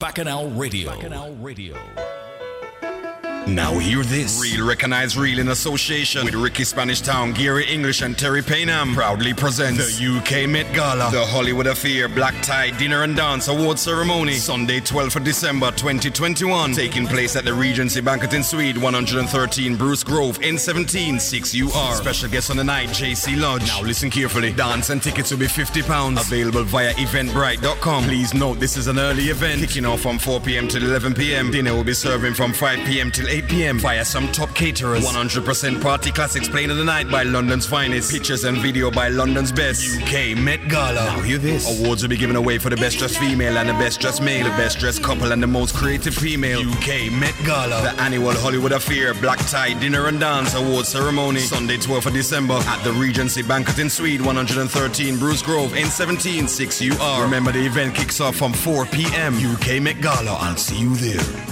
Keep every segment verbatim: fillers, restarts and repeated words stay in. Bacchanal Radio. Bacchanal Radio. Now hear this. Real Recognize Real in association with Ricky Spanish Town, Gary English and Terry Paynham proudly presents the U K Met Gala, the Hollywood Affair Black Tie Dinner and Dance Award Ceremony, Sunday twelfth of December twenty twenty-one, taking place at the Regency Banqueting Suite, one hundred thirteen Bruce Grove, N seventeen, six U R. Special guest on the night, J C Lodge. Now listen carefully. Dance and tickets will be fifty pounds. Available via Eventbrite dot com. Please note this is an early event, kicking off from four p.m. till eleven p.m. Dinner will be serving from five p.m. till eight p.m. via some top caterers. one hundred percent party classics played on the night by London's finest. Pictures and video by London's best. U K Met Gala. Now hear this. Awards will be given away for the best dressed female and the best dressed male, the best dressed couple and the most creative female. U K Met Gala, the annual Hollywood Affair Black Tie Dinner and Dance Award Ceremony, Sunday twelfth of December at the Regency Banqueting Suite, one hundred thirteen Bruce Grove, N seventeen, six U R. Remember, the event kicks off from four p.m. U K Met Gala. I'll see you there.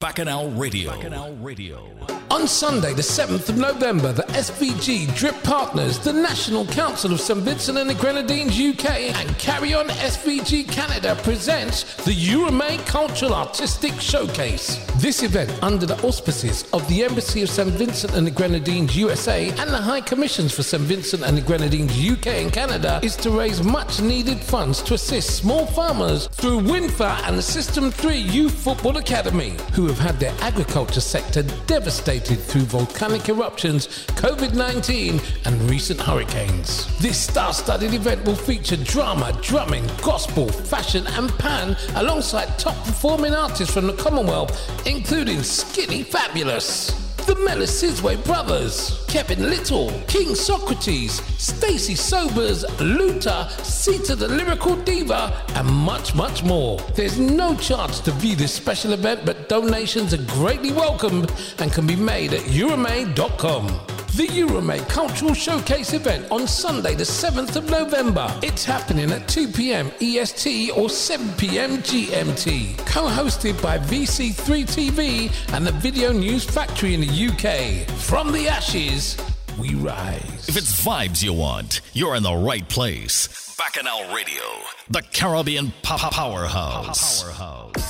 Bacchanal Radio. Bacchanal Radio. On Sunday, the seventh of November, the S V G Drip Partners, the National Council of Saint Vincent and the Grenadines U K and Carry On S V G Canada presents the Uromai Cultural Artistic Showcase. This event, under the auspices of the Embassy of Saint Vincent and the Grenadines U S A and the High Commissions for Saint Vincent and the Grenadines U K and Canada, is to raise much-needed funds to assist small farmers through WINFA and the System Three Youth Football Academy, who have had their agriculture sector devastated through volcanic eruptions, covid nineteen and recent hurricanes. This star-studded event will feature drama, drumming, gospel, fashion and pan alongside top-performing artists from the Commonwealth, including Skinny Fabulous, the Melisizwe Brothers, Kevin Little, King Socrates, Stacey Sobers, Luta, Cita the Lyrical Diva, and much, much more. There's no charge to view this special event, but donations are greatly welcomed and can be made at uromai dot com. The Uromai Cultural Showcase event on Sunday, the seventh of November. It's happening at two p.m. E S T or seven p.m. G M T. Co-hosted by V C three T V and the Video News Factory in the U K. From the ashes, we rise. If it's vibes you want, you're in the right place. Bacchanal Radio, the Caribbean powerhouse.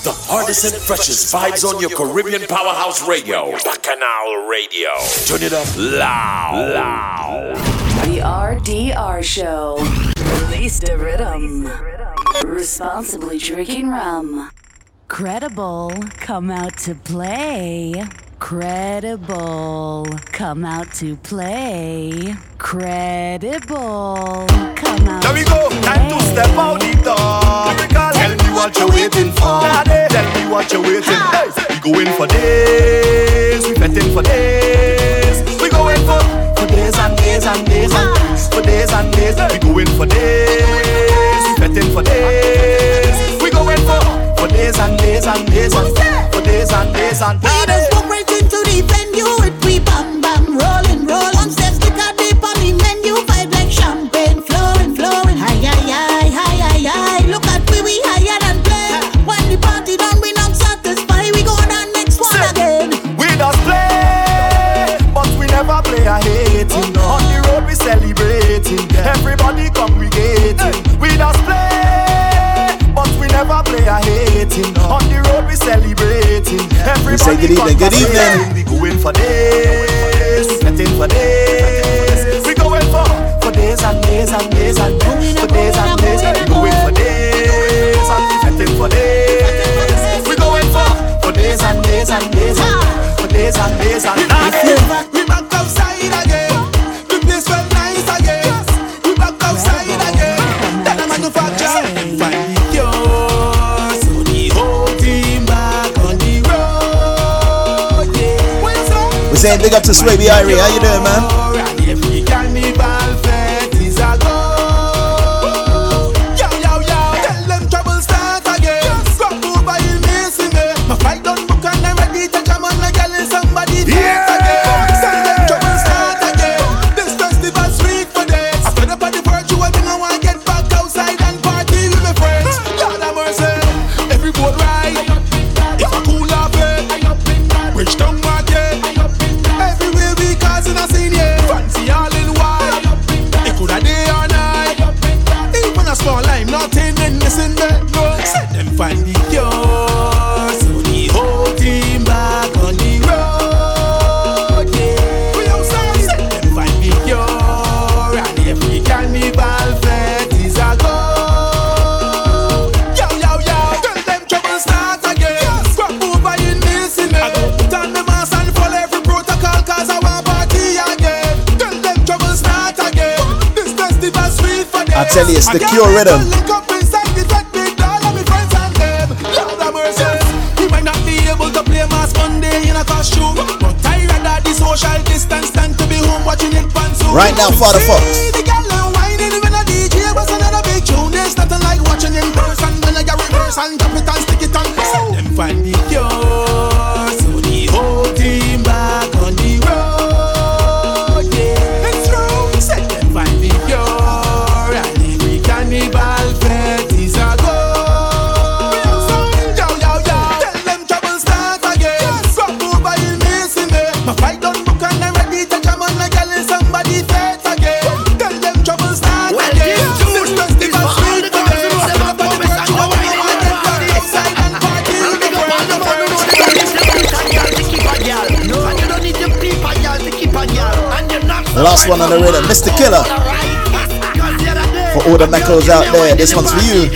The hardest and freshest vibes on your Caribbean powerhouse radio. Bacchanal Radio. Turn it up loud. Loud. The R D R Show. Release the Rhythm. Responsibly drinking rum. Credible, come out to play. Credible, come out to play. Credible, come out. There we go, time to step out the door. Tell me what you're waiting for. Tell me what you're waiting for. Hey, we going for days, we betting for days. We going for for days and days and days and days. For days and days, we going for days, we betting for days. We going for for days and days and days and for days and days and days. To the venue with we bam bam rolling, roll on steps, stick a dip on the menu, vibe like champagne, flowing, flowing. Hi hi hi hi hi hi. Look at we we higher than play. When the party done, we not satisfied. We go on the next one again. We just play, but we never play a hating. On the road we celebrating, everybody congregating. We just play, but we never play a hating. On the road we celebrating. We say good evening, good evening. We going for days, getting for days. We going for for days and days and days and days. For days and days, we going for days and getting for days. We going for for days and days and days. For days and days and days. We back outside again. The place felt nice again. We back outside again. That manufacturer find the cure. Saying big up to Swaby Irie, how you doing, man? Find the cure. tell you, it's the Cure Rhythm. He might not be able to play mass Monday in a costume, but I rather the social distance than to be home watching it panzo. Right now, Father Fox. Last one on the rhythm, Mister Killer. For all the knuckles out there, this one's for you.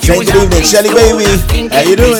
Thank you, good evening, Shelly baby. How you doing?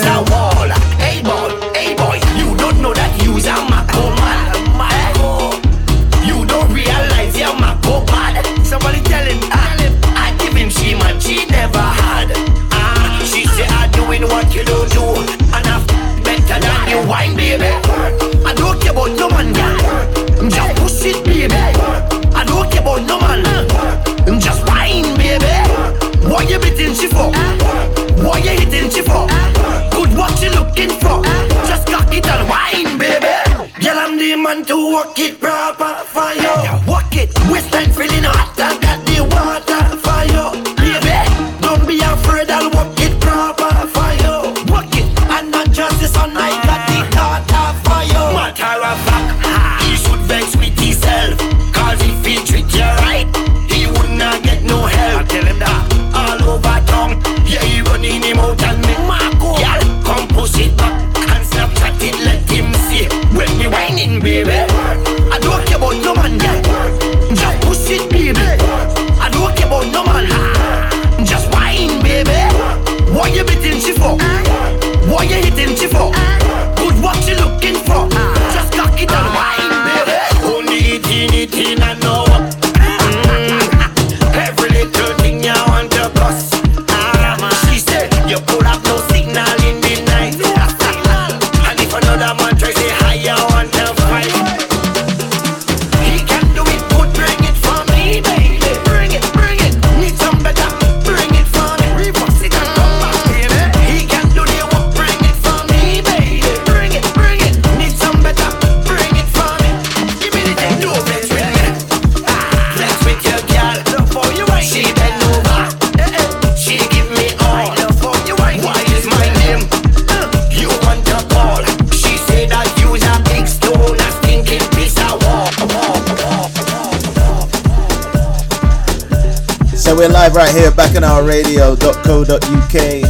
We're live right here, bacchanal radio dot co dot U K.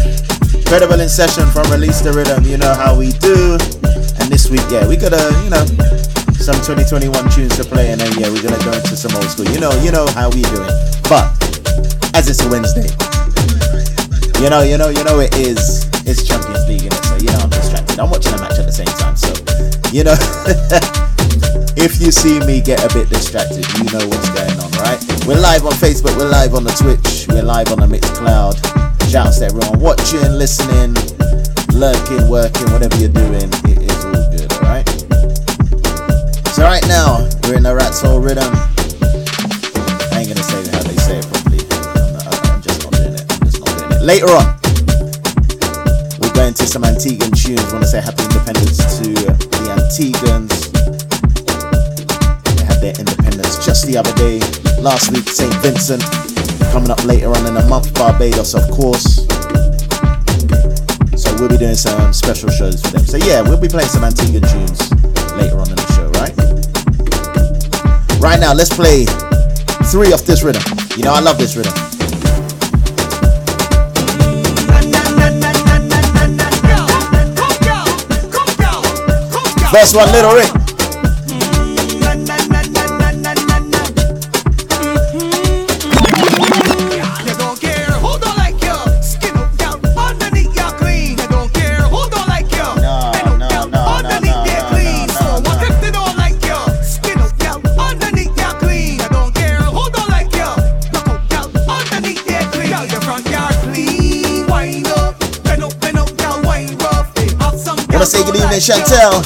Incredible in session from Release the Rhythm. You know how we do. And this week, yeah, we got a, you know, some twenty twenty-one tunes to play, and then yeah, we're gonna go into some old school. You know, you know how we do it. But as it's a Wednesday, you know, you know, you know it is. It's Champions League, innit? So you know I'm distracted. I'm watching a match at the same time, so you know. If you see me get a bit distracted, you know what's going on, right? We're live on Facebook, we're live on the Twitch, we're live on the Mixcloud. Shouts to everyone watching, listening, lurking, working, whatever you're doing, it is all good, alright? So right now, we're in the rat's hole rhythm. I ain't gonna say how they say it properly. I'm, I'm just not doing it, I'm just not doing it. Later on, we're going to some Antiguan tunes. I want to say happy independence to the Antiguans. Their independence just the other day, last week. Saint Vincent coming up later on in the month, Barbados of course, so we'll be doing some special shows for them. So yeah, we'll be playing some Antiguan tunes later on in the show, right? Right now let's play three of this rhythm. You know I love this rhythm. First one, Little Rick. say good evening, Chantel.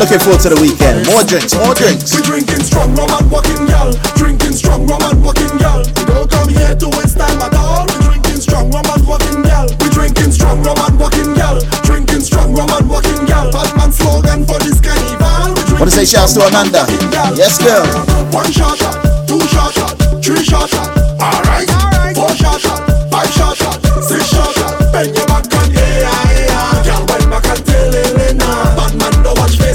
Looking forward to the weekend. More drinks, more drinks. We drinking strong rum and walking y'all. Drinking strong rum and walking y'all. We don't come here to waste time at all. We drinking strong rum and walking y'all. We drinking strong rum and walking y'all. Drinking strong rum and walking y'all. Batman slogan for this carnival. What to say? Shouts to Amanda. Yes, girl. One shot shot, two shot shot, three shot shot. All right, all right. Four shot shot, five shot shot, six shot shot. Bend your back and hey, hey, hey. Girl, bend back and tell it.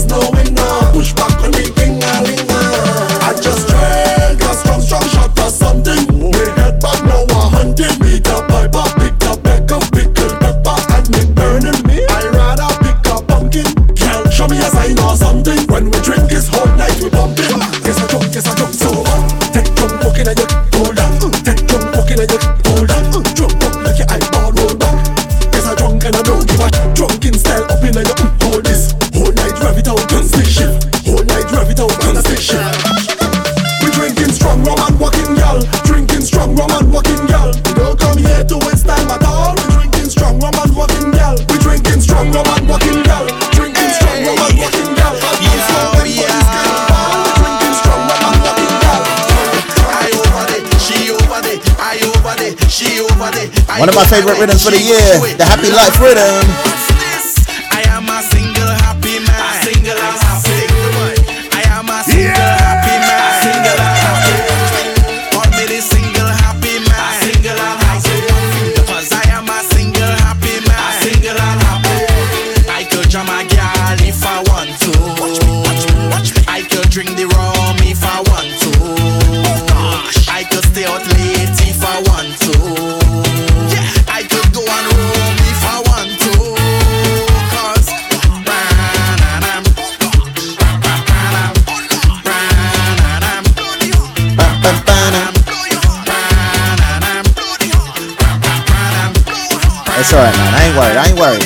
No winner, push back when we bring a linger. I just drank a strong, strong shot or something. We head back now a hundred meter pipe. I pick a peck of pickled pepper and me burning me. I rather pick a pumpkin. Girl, show me a sign or something. When we drink this whole night we bumping. Yes I jump, yes I jump so hard. Take jump walking and you hold on. Take jump walking and you hold on. Jump up like your eyeball roll back. Yes I drunk and I don't give a sh- drunk in style up in your hold this. Rev it out and stick shit. Whole night rev it out and stick shit. We drinking strong rum and walking y'all. Drinking strong rum and walking y'all. We don't come here to waste time at all. We drinking strong rum and walking y'all. We drinking strong rum and walking y'all. Drinking strong rum and walking y'all. Yeah, yeah. We drinking strong rum and walking y'all. I over there, she over there. I over there, she over there. One of my favorite rhythms for the year, the Happy Life rhythm. I am a single happy man. I single I'm I am a single yeah. happy man. I single I'm happy. Or me the single happy man. I single I'm happy. Cause I am a single happy man. I single I'm happy. I could jam a girl if I want to. Watch me, watch me, watch me. I could drink the rum if I want to. Gosh, I could stay out late if I want to. Yeah, I could go on roam if I want to. It's alright, man. I ain't worried. I ain't worried.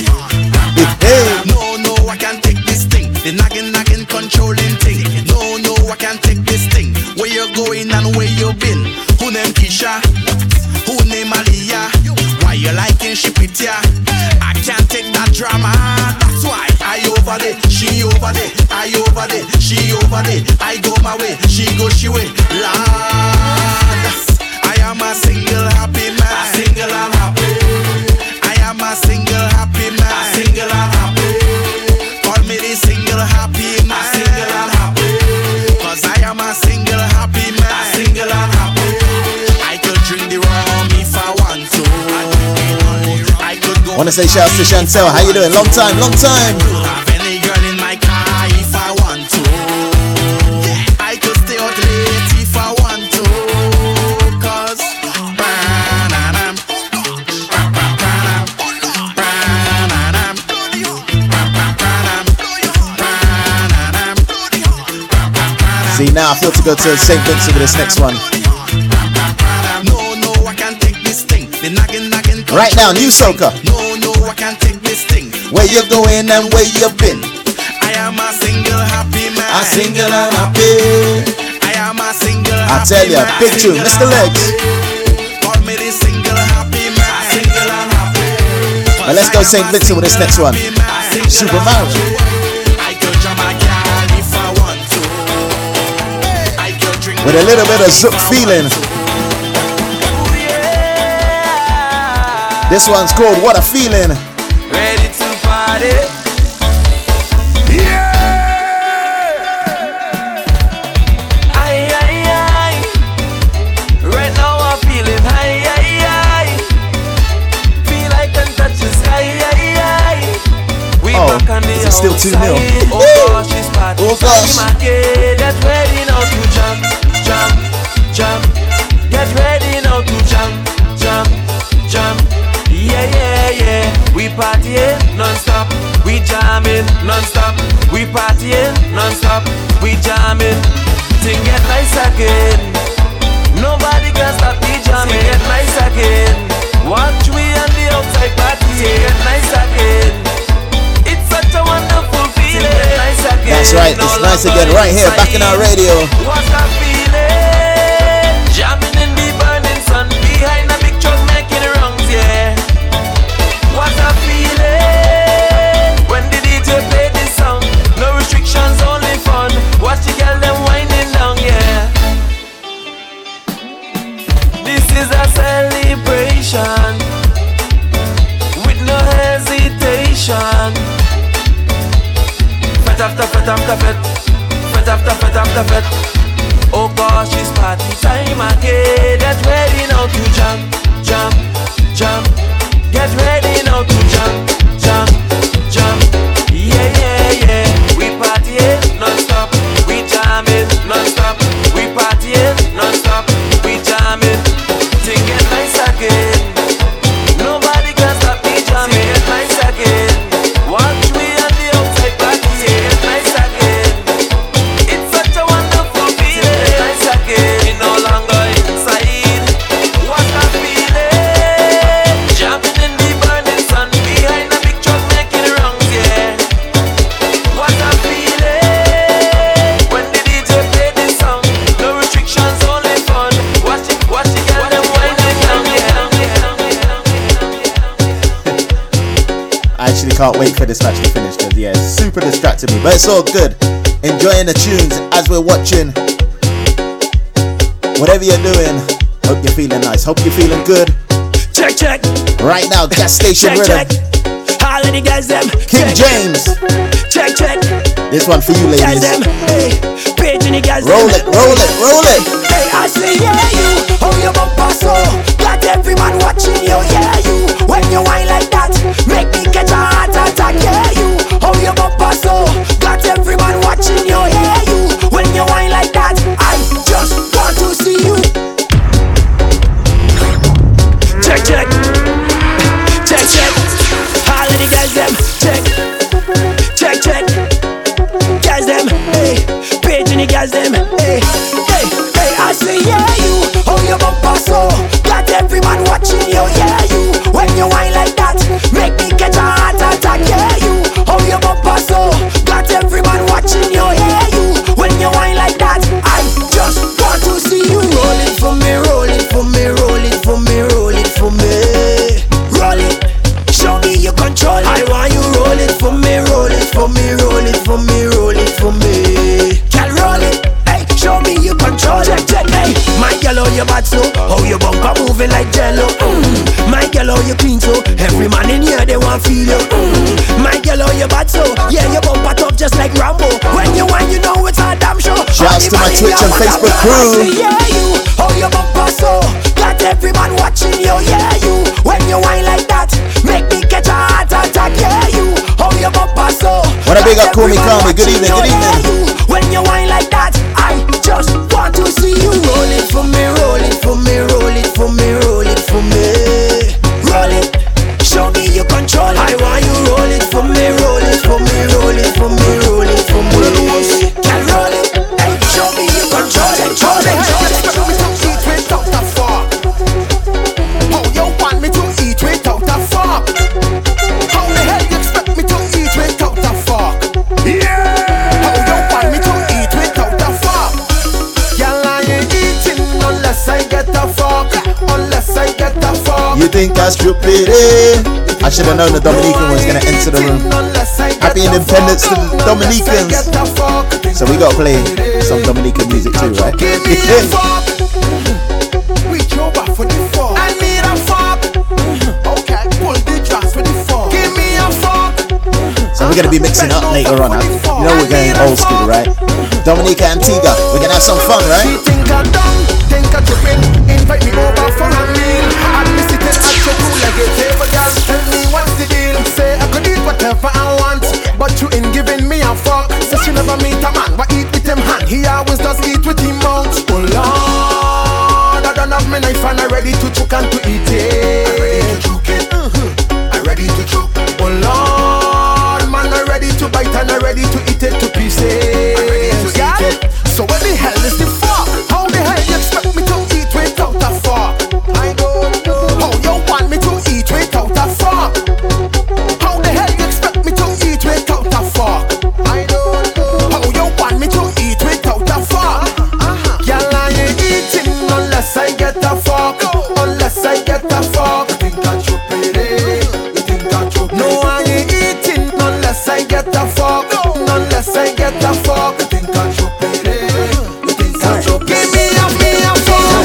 Hey. No, no, I can't take this thing. The nagging, nagging, controlling thing. No, no, I can't take this thing. Where you going and where you been? Who name Keisha? Who name Aliyah? Why you liking Shipitya? I can't take that drama. That's why I over there, she over there. I over there, she over there. I go my way, she go she way. Lad, I am a single happy man. A single and happy. I am a single happy man. A single and happy. Call me the single happy man. A single and happy. Cause I am a single happy man. A single and happy. I could drink the rum if I want to. I could go. Wanna say shout out to Chantel, how you doing? Long time, long time. Have any girl in my car if I want to. I could stay out late if I want to. See, now I feel to go to Saint Vincent for this next one. No, no, I can't take this thing. The nagging, nagging, right now, new soca. No, no, I can't take this thing. Where you going and where you been? I am a single happy man. A single and happy. I am a single I tell ya, big tune, Mister Legs. Call me the single happy man. A single and happy. But let's go Saint Vincent with this next one. Super Mario. With a little bit of zook feeling. This one's called What a Feeling. Ready to party. Is it still two nil? Oh gosh, oh gosh. Get ready now to jump, jump, jump. Get ready now to jump, jump, jump. Yeah, yeah, yeah. We partyin' non-stop. We jammin' non-stop. We partyin' non-stop. We jammin'. Sing it nice again. Nobody can stop me jammin'. Sing it nice again. Watch we on the outside party. Sing it nice again. A wonderful feeling. Nice again. That's right, it's all nice again right here, back in our radio. What a feeling. Jamming in the burning sun, behind a big truck making rounds, yeah. What a feeling. When the D J play this song, no restrictions, only fun. Watch the girl them winding down, yeah. This is a celebration with no hesitation. After fet after fet, fet after fet after fet. Oh gosh, it's party time again. Get ready now to jump, jump, jump. Get ready now to jump, jump, jump. Yeah, yeah, yeah. We party it non-stop. We jam it non-stop. We party it non-stop. We jam it. Sing it nice again. Nobody can stop me jamming. Sing it nice again. Watch me. Can't wait for this match to finish because yeah, it's super distracted me, but it's all good. Enjoying the tunes as we're watching. Whatever you're doing, hope you're feeling nice. Hope you're feeling good. Check, check. Right now, gas station check, rhythm. Check. All of the guys them. King check, James. Check, check. This one for you, ladies. Them. Hey, the guys roll them. It, roll it, roll it. Hey, I say yeah you. Oh, your bumper so. Got everyone watching you. Yeah you. When you whine like that, make me catch a heart attack. Yeah you, how you bumper so, got everyone watching you. Yeah you, when you whine like that, I just want to see you. Check, check. Check, check. All of the guys them. Check. Check, check. Guys them, hey. Page in the guys them, hey. Hey, hey, I say yeah you, how you bumper so, got everyone watching you. Yeah you, when you whine like that, make me catch a heart attack. Yeah you, how you bumper so, got everyone. for me. Girl, roll it, hey, show me you control it. Check, check, hey, my girl, how you bad so, how you bumper moving like jello. Mm. My girl, how you clean so, every man in here they want feel you. Mm. My girl, how you bad so, yeah, you bumper tough just like Rambo. When you want, you know it's a damn show. Shouts to my Twitch and Facebook crew. Yeah, you, how you bumper so, got every man watching you. Yeah, you, when you whine like that, make me catch a heart attack. Yeah, you, how you bumper so. What a big up, Kumi Kami. Good evening, good evening. When you whine like that, I just want to see you. Roll it for me, roll it for me, roll it for me, roll it for me. Roll it, show me you control it. I want you roll it for me, roll it for me, roll it for me, roll it for me. Can roll it, hey, show me you control it, control it, control it. Show me some eat without the fork. How you want me to eat without the fork? How the hell you expect me to eat without the fork? Yeah! How you want me to eat without the fork? Girl, I ain't eating unless I get a fork. Unless I get a fork. You think I stupid, eh? I should have known the Dominican was going to enter the room. Happy independence to the Dominicans. So we got to play some Dominican music too, right? We drove off with the fork. I need a fork. Okay, pull the dress with the fork. Give me a fork. So we're going to be mixing up later on. You know we're going old school, right? Dominica Antigua. We're going to have some fun, right? Invite me over for a meal. I'll be sitting at your pool like a table girl. Tell me what's the deal. Say I could eat whatever I want, but you ain't giving me a fuck. Says you never meet a man, but eat with him hand. He always does eat with him mouth. Oh Lord, I don't have my knife and I'm ready to choke and to eat it. I'm ready to choke it. Mm-hmm. I'm ready to choke. Oh Lord, man, I'm ready to bite and I'm ready to eat it to pieces. I'm ready to yeah. eat it. So what the hell is the fuck? How the hell you expect me to? I don't know. How you want me to eat without a fork? How the hell you expect me to eat without a fork? I don't know. How you want me to eat without a fork? Uh-huh. Girl, I ain't eating unless I get a fork. Unless I get a fork. You think I choke it? You think I choke it? No, I ain't eating unless I get a fork. Unless I get a fork. You think I choke it? You think I choke it? Give me a me a fork.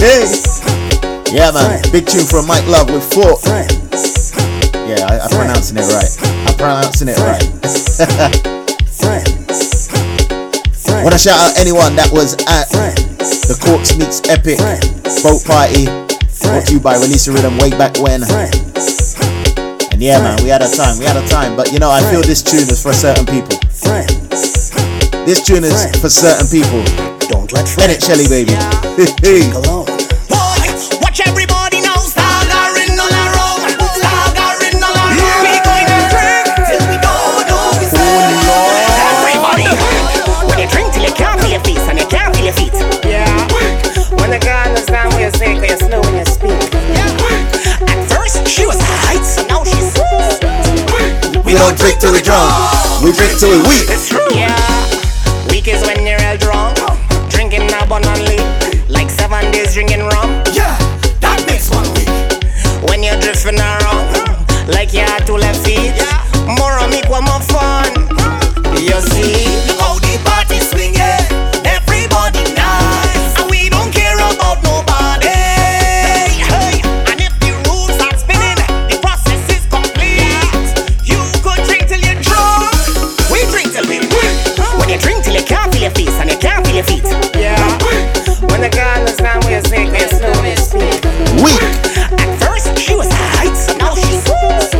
Hey. Yeah man, big tune from Mike Love with Four. Yeah, I, I'm pronouncing it right. I'm pronouncing it right. Want to shout out anyone that was at the Corks Meets Epic boat party brought to you by Release the Rhythm way back when. And yeah man, we had a time, we had a time. But you know, I feel this tune is for certain people. This tune is for certain people. Don't let it, Shelly baby. Hello. We don't drink till we're drunk, we drink till we're weak. It's true. Yeah, weak is when you're all drunk, drinking abundantly, like seven days drinking rum. Yeah, that makes one weak. When you're drifting around, like you had two left feet. Yeah, more rum equal more fun. You see, how the party swinging, everybody nice, and we don't care about nobody. Feet. Yeah. When the girl is not with sick, it's no mistake. Weak. At first she was high, now she's sweet.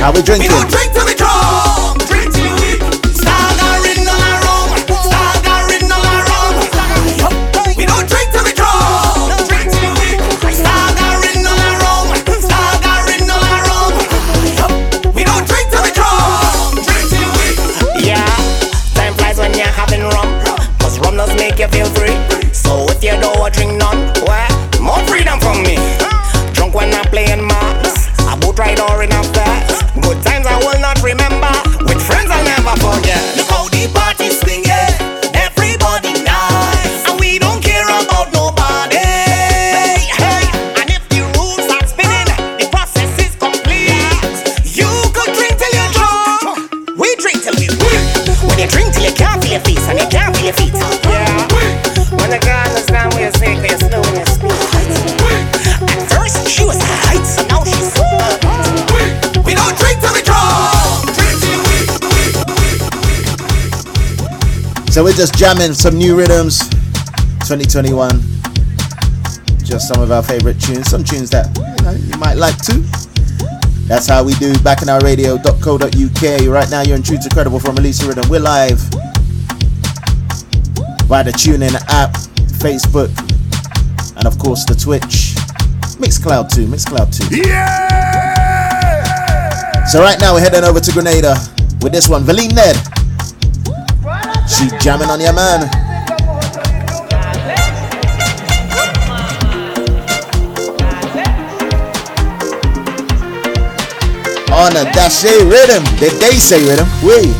How we drinking? We don't drink till we drunk. Drink till we weak. Staggering all our room. Staggering all our room. We don't drink till we drunk. Drink till we weak. Staggering all our room. Staggering all our room. We don't drink till we drunk. Drink till we weak. Yeah. Time flies when you're having rum. Rum does make you feel free. So if you don't drink none, well, more freedom from me. Drunk when I'm playing maps, a boat ride or in a fest. Good times I will not remember, with friends I'll never forget. Look how the party swinging, everybody now. So we're just jamming some new rhythms, twenty twenty-one. Just some of our favorite tunes, some tunes that you know you might like too. That's how we do. bacchanal radio dot co dot U K. Right now you're in True to Credible from Release the Rhythm. We're live via the TuneIn app, Facebook, and of course the Twitch. Mixcloud too, Mixcloud too. Yeah! So right now we're heading over to Grenada with this one, Valine Ned. She jamming on your man. On a dashe rhythm. Did they say rhythm? We.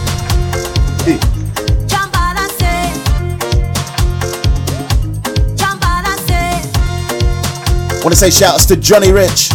Want to say shout outs to Johnny Rich.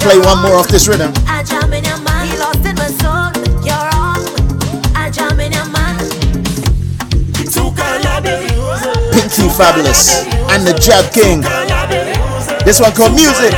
Play one more off this rhythm. Pinky Fabulous and the Jab King. This one called Music.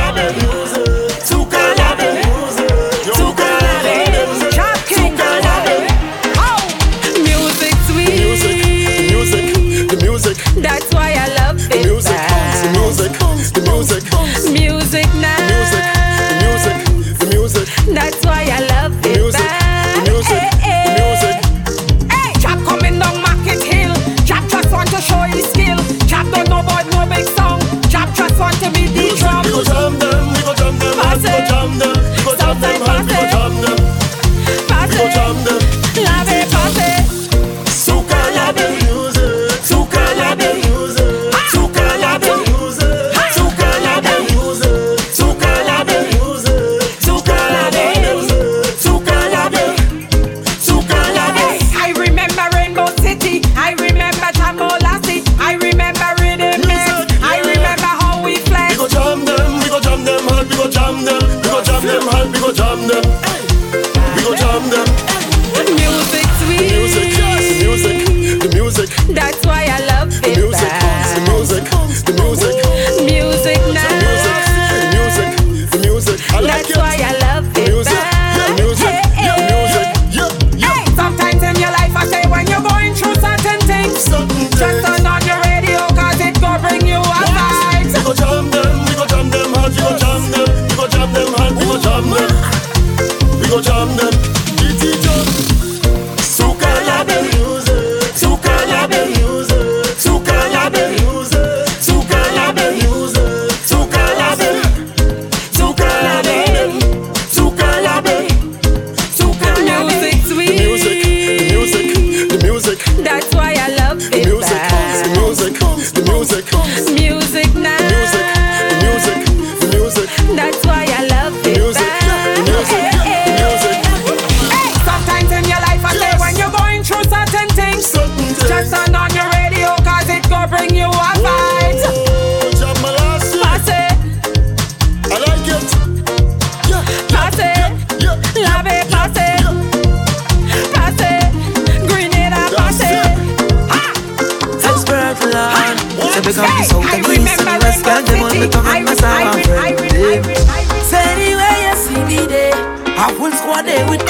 When squad they with them,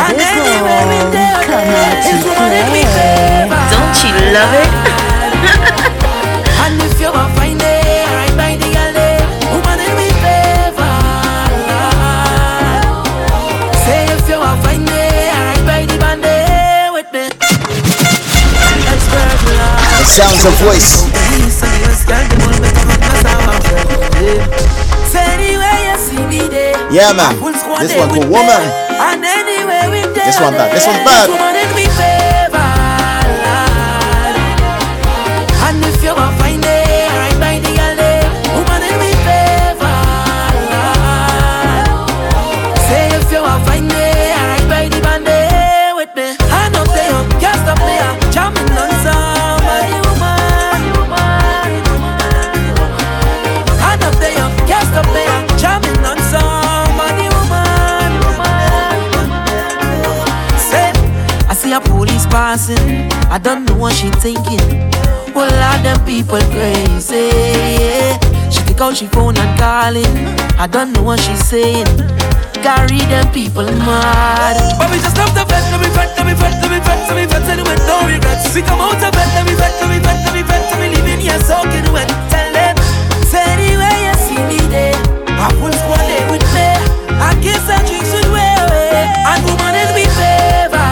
I never been there. It's what it be. Don't you love it? And if you're gonna find it, right by the alley, woman in me favor. Say if you're gonna find it, right by the bandit with me. The sounds of voice. Yeah, man. This one for woman. This one bad. This one bad. And if you want find it, right by the alley, woman in me favor. Say if you want find it, right by the bandit with me. I know they don't cast a player, jamming on somebody woman. I know they don't cast a player, jamming on somebody. A police passing, I don't know what she thinking. Well, a lot of people crazy. She pick out she phone and calling, I don't know what she's saying. Carry them people mad. But we just love the bed, let me bet, let me bet, let me bet, let me bet, and we no regrets. We come out of bed, let me bet, let me bet, let me bet, and we live in here soaking wet. Tell them, say the way you see me there, I will squat it with me. I kiss and drinks with way away, and woman is me favor.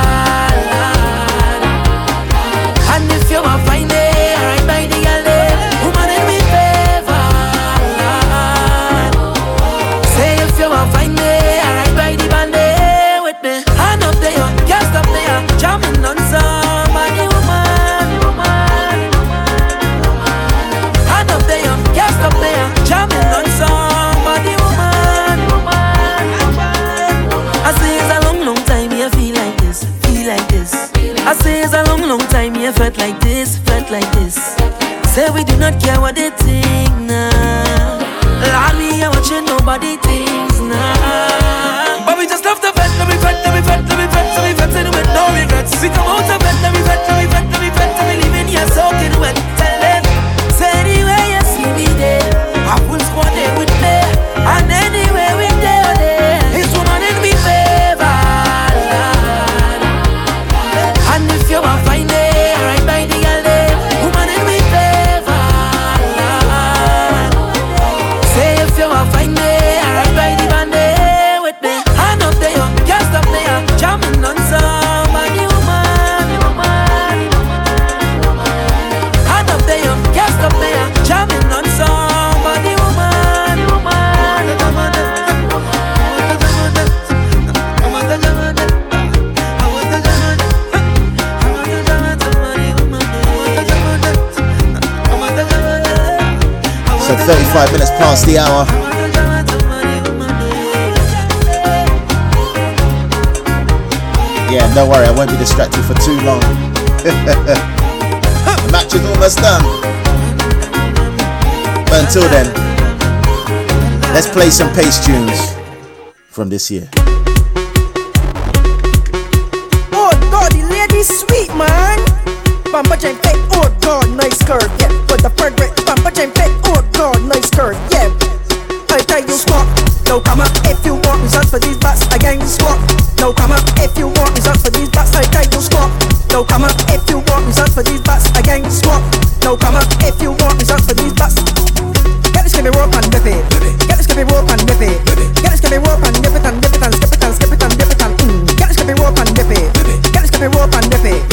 You will find it right by the alley, woman in me favor. Say if you will find it right by the bandit with me. Hand up there, can't stop there, jamming on somebody woman. Hand up there, can't stop there, jamming on somebody woman. I say it's a long, long time you feel like this, feel like this. I say it's a long, long time you felt like this, felt like this. Say we do not care what they think now. Lord, we ain't watching nobody thinks now. But we just love the vet, let me vet, let me vet, let me vet, let me vet, and we no regrets. We come out of vet, let me vet, let me vet, let me vet, and we live in here soaking wet. Tell them, say the way you see me there, I will squat it with me, and anyway we there, there, it's woman in me favor. If you want find it, right by the alley, woman in me favor. Say if you want find it, right by the bandit with me. Hand up there, can't stop there, jamming on somebody woman. Hand up there, can't stop there, jamming on somebody woman. So thirty-five minutes past the hour. Yeah, don't worry, I won't be distracted for too long. The match is almost done. But until then, let's play some pace tunes from this year. Oh God, the lady sweet man. Bamba jam fake, oh God, nice curve, yeah. But the bird red, Bamba jam fake, oh God, nice curve, yeah. I tell you squat, no come up if you want results for these bats. I gang you squat, no come up if you want results for these bats. I tell you squat, no come up if you want results for these bats. I gang you squat, no come up if you want results for these bats. Get this gonna rope and whip it, get this gonna rope and whip it, get this gonna rope and whip it and whip it and skip it and skip it and whip it and mm. Get this gonna rope and whip it, get this gonna rope and whip it.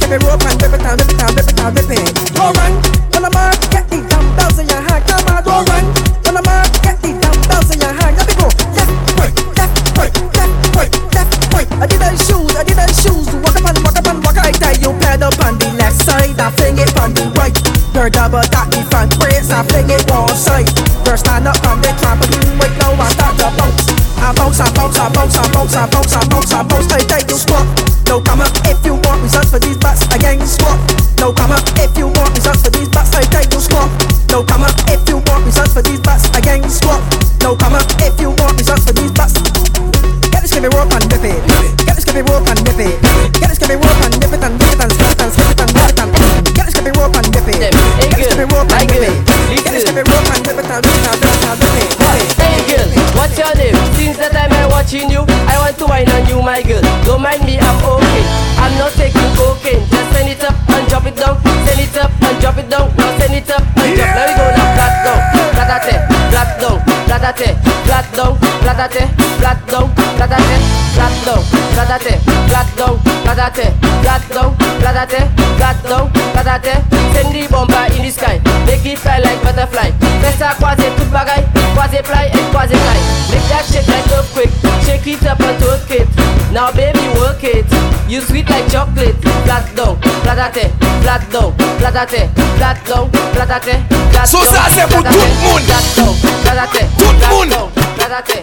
Give me rope and whip it and whip it and whip it and whip it. Go run, on the mark, get the dumbbells in your hand. Come on, go run, on the mark, get the dumbbells in your hand. Let me go, left, right, left, right, left, right, left, right. I did those shoes, I did those shoes. Walk up and walk up and walk up. I tell you, pedal on the left side, I fling it on the right. Third double tap the front brakes, I fling it one side. First stand up from the trampoline, wait now I start to bounce. I bounce, I bounce, I bounce, I bounce, I bounce, I bounce, I bounce. I tell you, squat. No come up if you want results for these bats. I gang squat. No come up if you want results for these bats. I take you squat. No come up if you want results for these bats. I gang squat. No come up if you want results for these bats. Get this gonna rope and whip it. Get this gonna rope and whip it. Get this gonna rope and whip it and whip it and skip it and skip it and whip it and get this gonna rope and whip it. Get this gonna rope and whip it. Get this gonna rope and whip it and whip it and whip it and whip it. Hey girl, what's your name? Since that time I'm watching you, I to wine on you, my girl. Don't mind me, I'm okay. I'm not taking cocaine. Just send it up and drop it down. Send it up and drop it down. Now send it up and drop. Now we go now, flat down, flatate, flat down, flatate, flat down, flatate, flat down, flatate, flat down, flatate, flat down, flatate, flat down, flatate, flat down, flatate. Send the bomber in the sky, make it fly like butterfly. Let's a quasi good bagay, quasi fly and quasi fly. Make that shake like earthquake, shake it up and twerk it. Now baby work it, you sweet like chocolate. Flat down, flatate, flat down, flatate, flat down, flatate, flat down. So that's it for good moon. Good moon.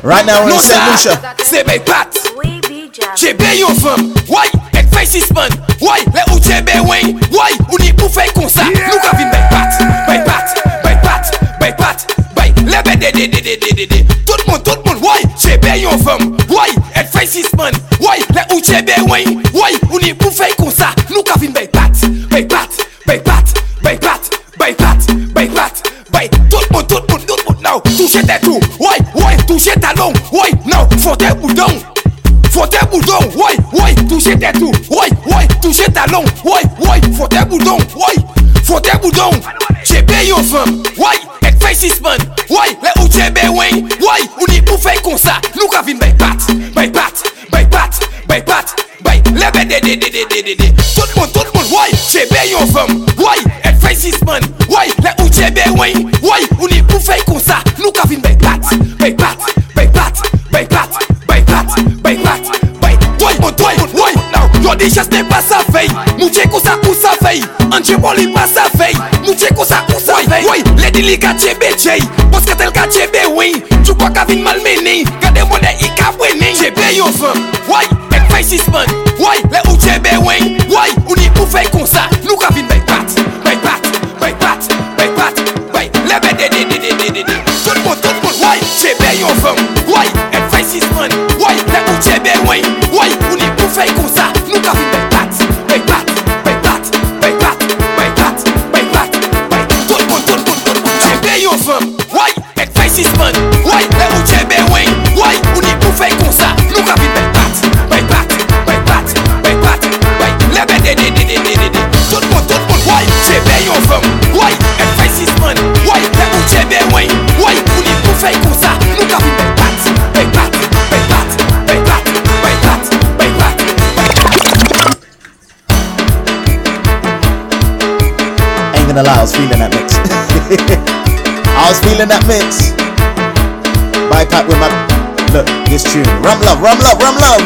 Right now we're in Saint Lucia. C'est mes pattes. J'ai bien eu femme. Why? Avec faces man. Why? Les où j'ai bien wing. Why? On y pour faire comme ça. Nous qu'a vu mes pattes, mes pattes, mes pattes, mes pattes. Les B D D D D D D. Tout le monde, tout le monde. Why? J'ai bien eu femme. Why? Avec faces man. Why? Les où j'ai bien wing. Why? On y pour faire comme ça. Nous qu'a vu mes pattes, mes pattes, mes pattes, mes pattes, mes pattes, mes pattes. Tout le monde, tout le monde, tout le monde. Now touchez tes tout. Why? Why? Touchez talons. Why? Now faut tes boudons. Faut tes boudons, why, why, touchez tes tout, why, why, touchez ta langue, why, why, faut tes boudons, why, faut tes boudons, j'ai payé aux femmes, why, et faces man, why, les où j'ai bien wing, why, on y pour faire comme ça, nous qu'a vu mes pattes, mes pattes, mes pattes, mes pattes, les B D D D D D D D, tout le monde, tout le monde, why, j'ai payé aux femmes, why, et faces man, why, les où j'ai bien wing, why, on y pour faire comme ça, nous qu'a vu mes pattes, mes pattes, mes pattes, mes pattes. Bye, bat, bye, toi, mon toi, why now, yo déjà n'est pas sa veille, nous t'es qu'on ça pour sa veille, André Molly pas sa veille, nous t'es qu'on ça pour sa veille, why, les délicats t'es B J, parce que tel cas t'es B W I, tu crois qu'à vin malmené, gardez mon nez, il cap winning, j'ai payé au fun, why, avec faces man, why, les où t'es B W I, why, on y pour faire comme ça, nous qu'à vin bye bat, bye bat, bye bat, bye bat, bye, les B D D D D D D, tout le monde, tout le monde, why, j'ai payé au fun, why, avec faces man, why, j'ai bien wing, why, on est pour faire comme ça, nous qu'a vu mes pattes, mes pattes, mes pattes, mes pattes, mes pattes, mes pattes, mes pattes, tout le monde, tout le monde, tout le monde, j'ai bien une femme, why, avec faces man, why, là où j'ai bien wing, why, on est pour faire comme ça, nous qu'a vu mes pattes, mes pattes, mes pattes, mes pattes, les B D D D D D D, tout le monde, tout le monde, why, j'ai bien une femme, why, avec faces man, why, là où j'ai bien wing, why, on est pour faire comme ça, nous qu'a vu mes pattes, mes pattes. I was feeling that mix. I was feeling that mix. By Pat with my look, this tune. Rum love, rum love, rum love.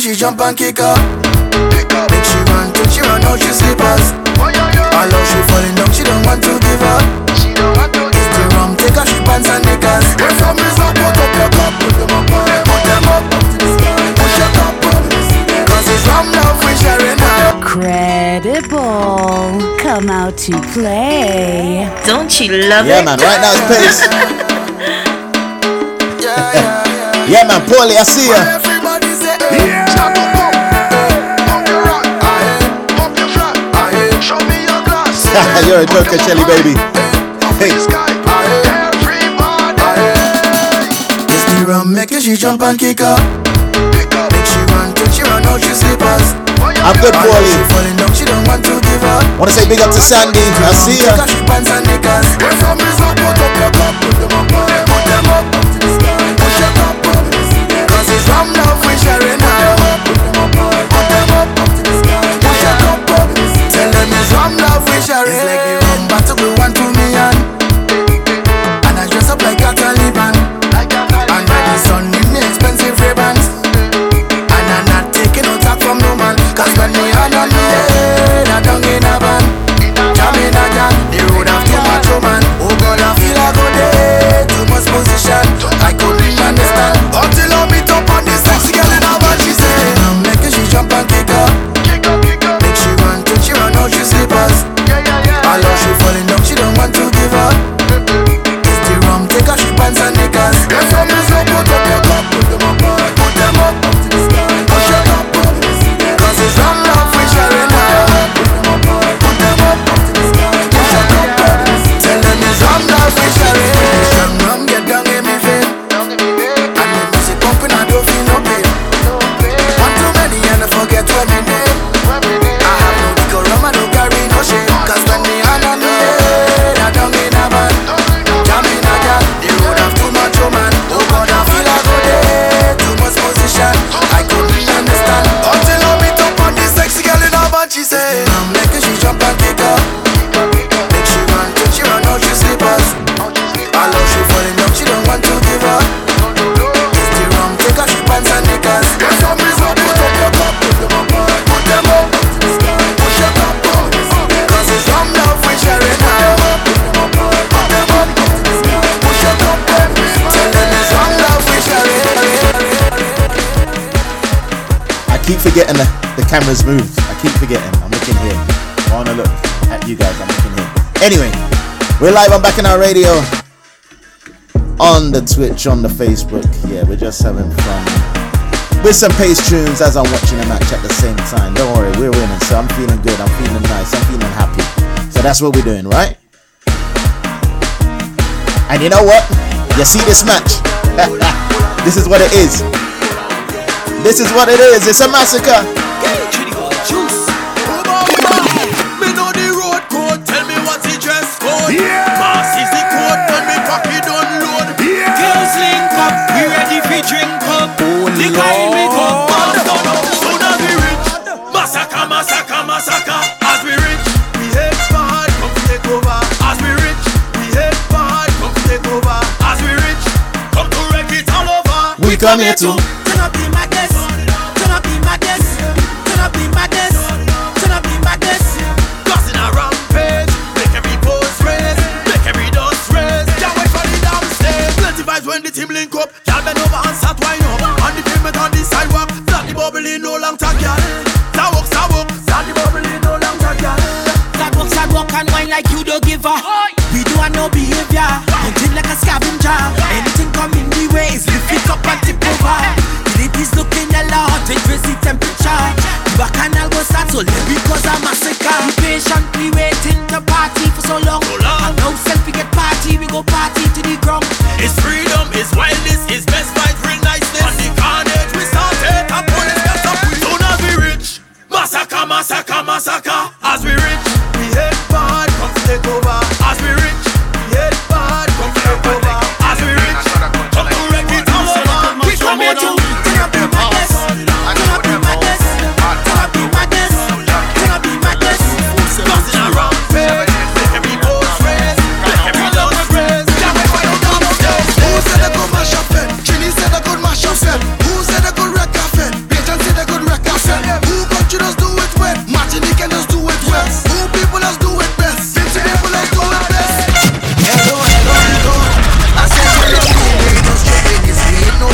She jump and kick up, pick up. Make she run till she run out she slippers. Oh, yeah, yeah. I love she falling down, she don't want to give up. She don't want to. It's the rum, take her, she pants and knickers. When some is up, put up your cup, put them up, put them up, push your cup up. Cause it's rum love we sharing up. Credible, come out to play. Don't you love yeah, it? Yeah man, right now it's pace. yeah, yeah, yeah. yeah man, Paulie, I see ya. You're a joker, Shelly baby. Hey. It's the rum making she jump and kick up. Make she run till she run out she slippers. I'm good, Paulie. Want to say big up to Sandy. I see ya. Cause it's rum love we sharing now. Put them up, up to the sky. Push your cup up. Tell them it's rum love we sharing. It's like the rum battle we want to million. And I dress up like a Taliban. And by the sun give me expensive ribbons. And I'm not taking no talk from no man. Cause when we are done, we head are down in a van. Jam in a jam, the road have too much woman. Oh God, I feel I go there, too much position. I couldn't understand until I meet up on the six. keep forgetting the, the camera's moved. I keep forgetting. I'm looking here. I want to look at you guys. I'm looking here. Anyway, we're live on Bacchanal Radio, on the Twitch, on the Facebook. Yeah, we're just having fun with some pace tunes as I'm watching a match at the same time. Don't worry, we're winning, so I'm feeling good. I'm feeling nice. I'm feeling happy. So that's what we're doing, right? And you know what? You see this match. This is what it is. This is what it is. It's a massacre. Yeah! Come here too. Turn up in my desk. Turn up in my desk. Turn up in my desk. Turn up in my desk. Cause in a rampage, make every post race, make every dust race. Can't wait for the downstairs. Plenty vibes when the team link up. Y'all bend over and start wine up. On the pavement on the sidewalk, start the bubbling no long time, y'all. Sidewalk, sidewalk, start the bubbling no long time, y'all. Sidewalk, sidewalk and wine like you don't give a. We do a no behavior. Hunting like a scavenger. Anything come in the way is lifted up and tip over. The ladies looking a lot, they raise the temperature. The Bacchanal go start solely because I'm a massacre. We patiently waiting to party for so long. So long. And now self we get party, we go party to the ground. It's freedom, it's wildness, it's best fight, real niceness. On the carnage we started, and police got up. We don't have be rich. Massacre, massacre, massacre. As we rich, we head bad, come to take over. As we rich, we head bad, come to take over. As we rich, come to wreck it all over. We come here to turn up in my desk, turn up in my desk, turn up in my desk, turn up in my desk. Cause in a rampage, make every boss race, make every dog race. Can't wait for you down the stairs. Who said a good mashup fit? Trini said a good mashup fit. Who said a good record fit? Bajan said a good record fit. Who got you just do it well? Martinique can just do it well. Who people just do it best? Vinci people just do it best. Hello, hello, hello. I said hello, hello, hello, hello.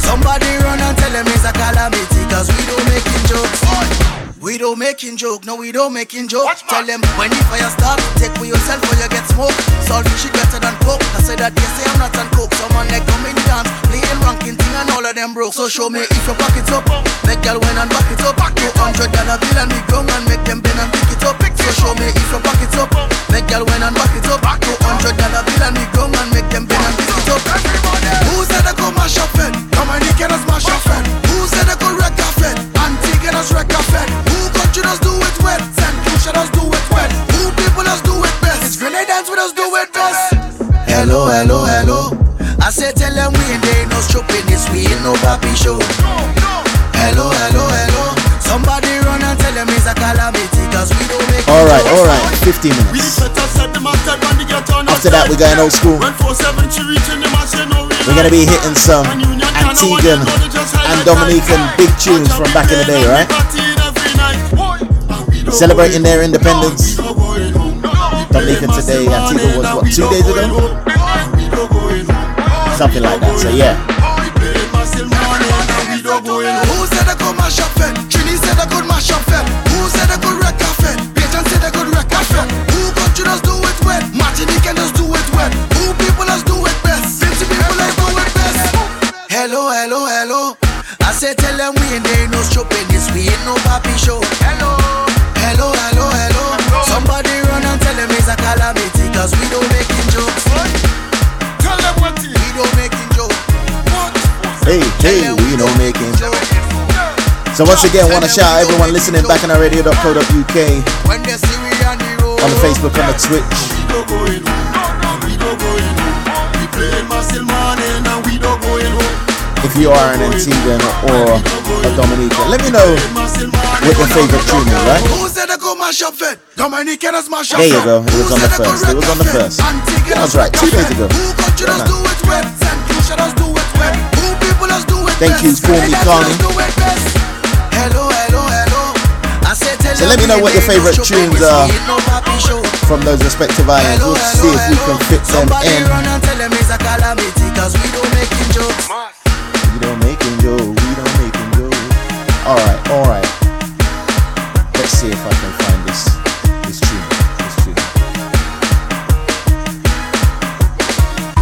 Somebody run and tell them it's a calamity, cause we don't making jokes. We don't making joke, no, we don't making joke. Tell them when the fire starts, take for yourself or you get smoke. Solve shit better than coke. I said that they say I'm not on coke. Someone like come in dance, playing ranking thing and all of them broke. So show me if you pack it up. Make y'all win and back it up. Two hundred dollar bill and we go and make them bend and pick it up. So show me if you pack it up. Make y'all win and back it up. Two hundred dollar bill and we go and make them bend and pick it up. Everybody. Who said I go mash up fed? Come on, you can smash up fed. Who said I go wreck a fed? Auntie get us wreck a fed. Who got you just do it well? Send who should us do it well? Who people us do it best? It's Grenadines with us do it best. Hello, hello, hello. I said tell them we ain't there, no stupidness, we ain't no papi show. Hello, hello, hello. Somebody run and tell them it's a calamity, cause we don't make. Alright, alright, fifteen minutes. After that we're going old school. We're gonna be hitting some Antiguan and Dominican big tunes from back in the day, right? Celebrating their independence. Dominican today, Antigua was what, two days ago? Something like that, so yeah. Who said I could mash up it? Trini said I could mash up it. Who said I could wreck a fit? Bajan said I could wreck a fit. Who got you just do it well? Martinique can just do it well. Who people just do it best? Vinci people just do it best. Hello, hello, hello. I said tell them we ain't there, no stupidness, we ain't no papi show. Hello. Hello, hello, hello. Somebody run and tell them it's a calamity, cause we don't make jokes. Tell them what it is. We don't make jokes. Hey, hey, we don't make jokes. So once again, want to shout out everyone listening back on bacchanal radio dot co dot U K, on the Facebook, on the Twitch. If you are an Antiguan or a Dominican, let me know with your favorite tune, right? There you go, it was on the first. It was on the first. That was right, two days ago. Thank you for me, Carney. So let me know what your favorite tunes are from those respective islands. We'll see if we can fit them in. You don't make it. Alright, alright. Let's see if I can find this this tune. This tune.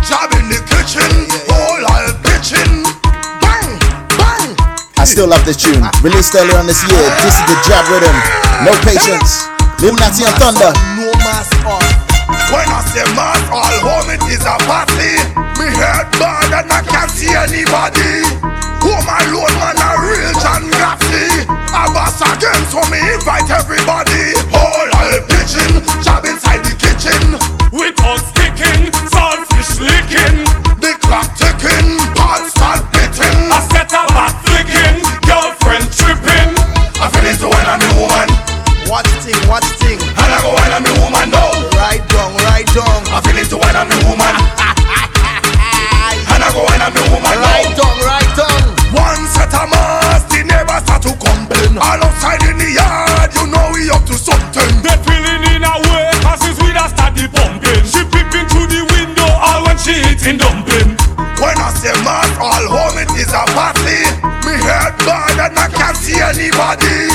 Job in the kitchen, all out of kitchen. Bang, bang. I still love this tune. Released earlier on this year. This is the Jab Rhythm. No Patience. Luminati and Thunder. No mask on. When I say mask, all home it is a party. Me head bad and I can't see anybody. Woman alone, man, a real John Gaffney. I boss again, so me invite everybody. All our pitching, job inside the kitchen. With us sticking, saltfish licking. The clock ticking, hearts start beating. I set a back flicking, girlfriend tripping. I finish the wine on the woman. Watch thing, watch thing. And I go wine on the woman, no. Right down, right down. I finish the wine on the woman. And I go wine on the woman, right down, right down. One set of mass, the neighbors start to complain. All outside in the yard, you know we up to something. They're feeling in a way, cause since we done start the pumping. She peeping through the window, all when she eating dumpling. When I say mass, all home it is a party. Me head bad and I can't see anybody.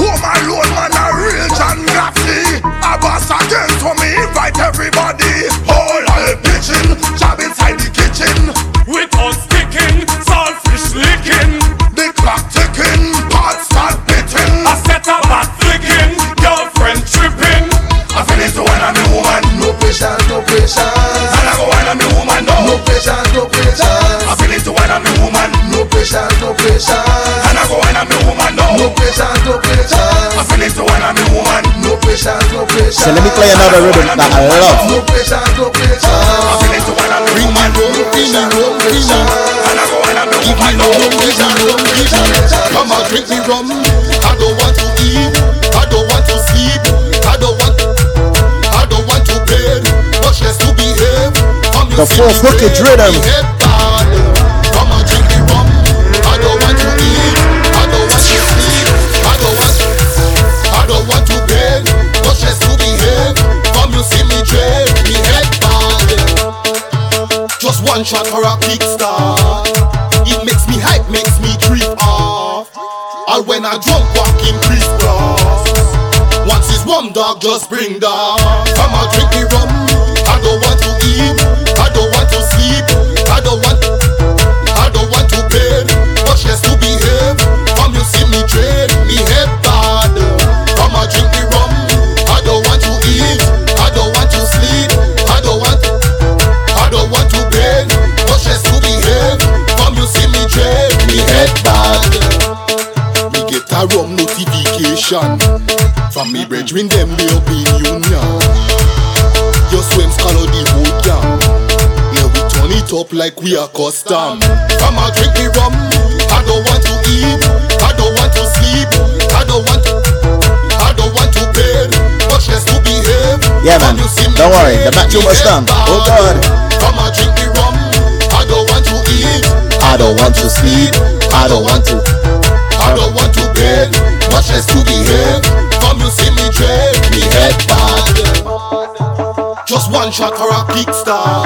Home alone, man, a real John Gaffney. A boss again, so me invite everybody. All our pitching, job inside the kitchen. With us sticking, saltfish licking. The clock ticking, hearts start beating. I set a back flicking, girlfriend tripping. I finish the wine on the woman. No patience, no patience. And I go wine on the woman, no. No patience, no patience. I finish the wine on the woman. No patience, no patience. And I go wine on the woman, no. No patience, no patience. I finish the wine on the woman. No patience, no patience. So let me play another rhythm that I love. No patience, no patience. I finish the wine on the woman. No patience, no patience. Give me no reason, no reason. Come on, drink me rum. I don't want to eat. I don't want to sleep. I don't want. I don't want to bed. Much less to behave. The fourth wicked rhythm. Come on, drink me rum. I don't want to eat. I don't want to sleep. I don't want. I don't want to bed. Much less to behave. Come you see me dread. Me head bad. Just one shot for a kickstart. It makes me hype, makes me drift off. All when I drunk walk in crisscross. Once it's warm dog, just bring down. Come on, drink me rum. I don't want to eat. I don't want to sleep. I don't want. I don't want to pay. Much less to behave. Come you see me train, me head bad. Come on, drink me rum. I don't want to eat. I don't want to sleep. I don't want. I don't want to pay. Much less to behave. You see me dread, me head bad. Me get a rum notification from me brethren them the opinion. Your swim scholar the whole camp. Yeah, we turn it up like we are custom. Come on, drink me rum. I don't want to eat. I don't want to sleep. I don't want. I don't want to bed. Much less to behave. Yeah, man. Don't worry, the match was done. Oh God. Come on, drink me rum. I don't want to eat. I don't want to sleep, I don't want to. I don't want to bed, much less to behave. Come you see me dread, me head bad. Just one shot for a big star.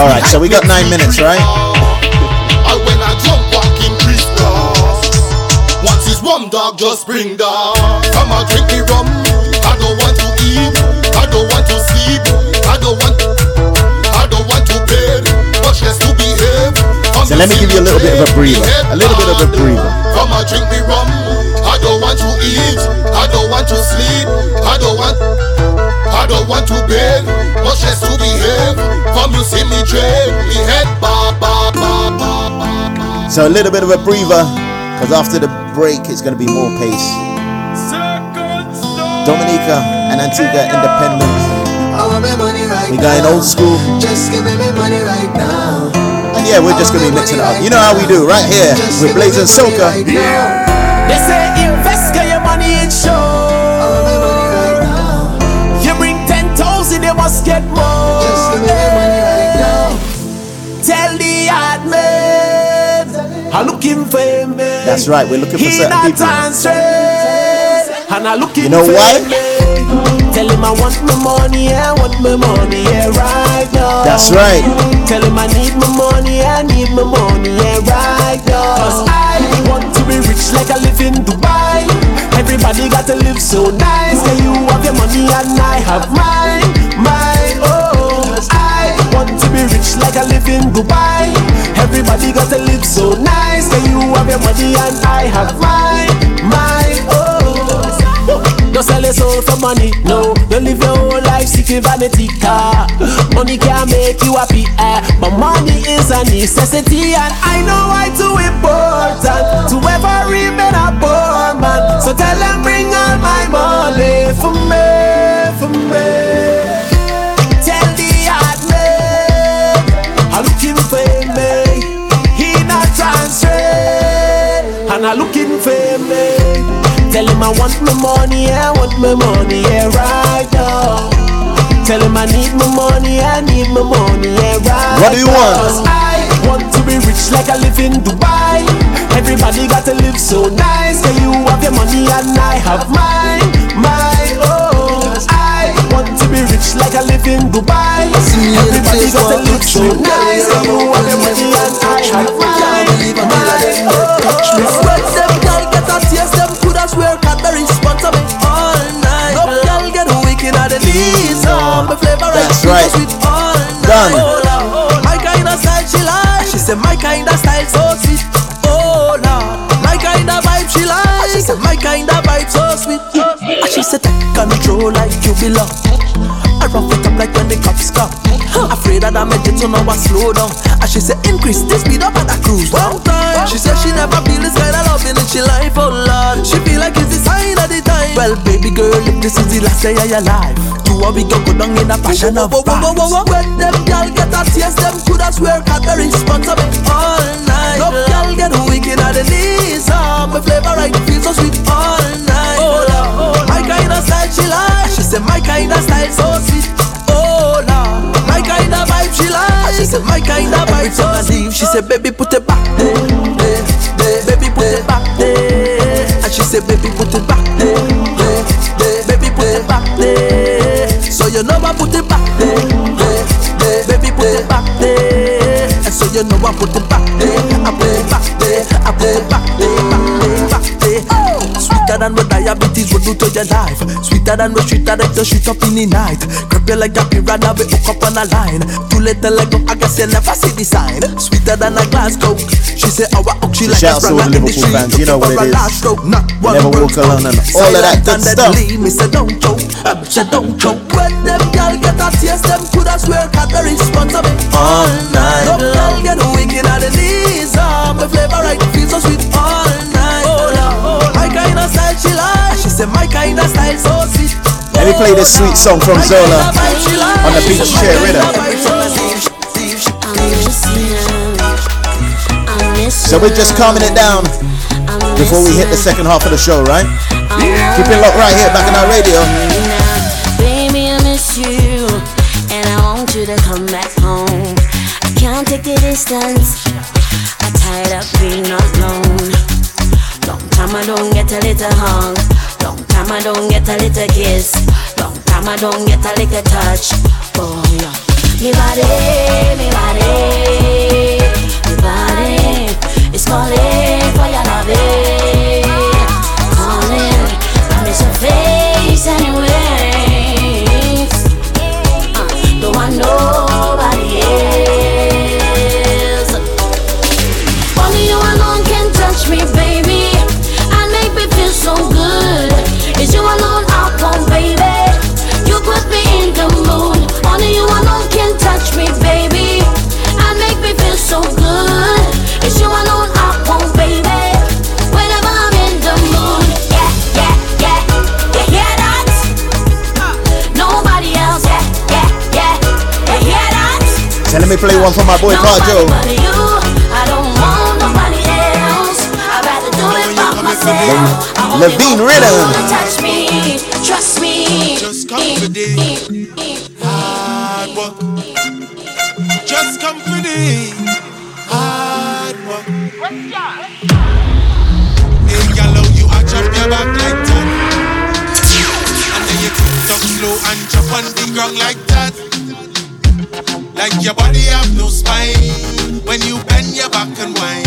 Alright, so we got nine minutes, right? And when I jump walk in crisscross. Once it's warm dog, just bring down. Come on, drink me rum. I don't want to eat, I don't want to sleep. I don't want, I don't want to bed, much less to behave. So let me give you a little bit of a breather. A little bit of a breather. Come on, drink me rum. I don't want to eat. I don't want to sleep. I don't want. I don't want to bed. Much less to behave. Come you see me dread. Me head ba ba ba ba. So a little bit of a breather, because after the break it's gonna be more pace. Dominica and Antigua Independence. We're going old school. Just give me money right now. Yeah, we're just gonna be mixing it up. You know how we do, right here with Blaze and Soca. They say invest your money in show. You bring ten thousand, they must get more. Tell the hard man, I'm looking for a man. That's right, we're looking for certain people. And I'm looking. You know why? Tell him I want my money, I want my money, yeah, right now. That's right. Tell him I need my money, I need my money, yeah, right now. Cause I want to be rich like so nice. Yeah, you have your money and I have mine, mine, oh, I want to be rich like I live in Dubai. Everybody got to live so nice. Yeah, you have your money and I have mine, mine, oh. Don't sell your soul for money, no. Don't live your whole life seeking vanity car. Money can't make you happy, eh? But money is a necessity, and I know I too important to ever remain a poor man. So tell them bring all my money for me, for me. Tell the hard man I'm looking for me. He not transferred, and I'm looking for me. Tell him I want my money, I want my money, yeah, right now. Tell him I need my money, I need my money, yeah, right. What do you want? Cause I want to be rich like I live in Dubai. Everybody got to live so nice. Cause you have your money and I have mine, mine, oh. I want to be rich like I live in Dubai. Everybody got to live so nice. Cause you have your money and I have mine, mine, oh. Swear cut the responsible all night. No girl get wicked at the least. My flavor is sweet all night. My kind of style she likes. She said my kind of style so sweet. Oh nah. My kind of vibe she likes. She said my kind of vibe so sweet. She said take control like you belong. I rough it up like when the cops come. Afraid that I made it so now I slow down. And she said increase the speed up and I cruise down time. She said she never feel this kind of loving in she life, oh Lord. She feel like it's the sign of the time. Well baby girl, if this is the last day of your life, do what we can go down in a passion of vibes. When them girl get a taste, them coulda swear got the responsible all night. No girl get wicked at the knees. My flavor right feels so sweet all night. Oh Lord, my kind of style she likes. She said my kind of style so sweet. Oh Lord, my kind of vibe she likes. She said my kind of vibe so sweet. She said baby put it back there, there, there. Baby put it back there. And she said baby put it back there, there, there. Baby put it back there. So you know I put it back there, there, there. Baby put it back there. And so you know I put it back there. I put it back there. I put it back there. Back there, back there. Sweeter than what diabetes will do to your life. Sweeter than what street addict to shoot up in the night. Grab you like a piranha, we hook up on a line. Too little like up, I guess you never see the sign. Sweeter than a glass coke. She said our hook, she like a sprang in the street. You know what it is. Not one never walk alone and all of that good stuff. Me say don't choke, I bet you don't choke. When them girl get a taste, them coulda swear got the responsible all night. No girl get wicked at the knees. My flavor right feels so sweet all night. Oh no. My kind of style she likes. She said my kind of style so sweet. Let me play this sweet song from Zola on the beach chair, innit? So we're just calming it down before we hit the second half of the show, right? Yeah. Keep it locked right here, Bacchanal Radio. Baby, I miss you, and I want you to come back home. I can't take the distance. I'm tired of being alone. Long time I don't get a little hug. Long time I don't get a little kiss. Long time I don't get a little touch. Oh yeah. Me body, me body, me body is calling for your loving. Calling, I miss your face anyway. uh, Don't want nobody else. Only you alone can touch me, baby. So good, it's you alone out on, baby. You put me in the mood. Only you alone can touch me, baby. And make me feel so good. It's you alone out on, baby. Whenever I'm in the mood. Yeah, yeah, yeah. You hear that? Nobody else. Yeah, yeah, yeah. You hear that? So let me play one for my boy Carjo. I don't want nobody else. I'd rather do it by myself. Levine Riddle. Touch me, trust me. Just come today. Hard work. Just come today. Hard work. In yellow, you are jump your back like that. And then you talk slow and jump on the ground like that. Like your body have no spine. When you bend your back and whine.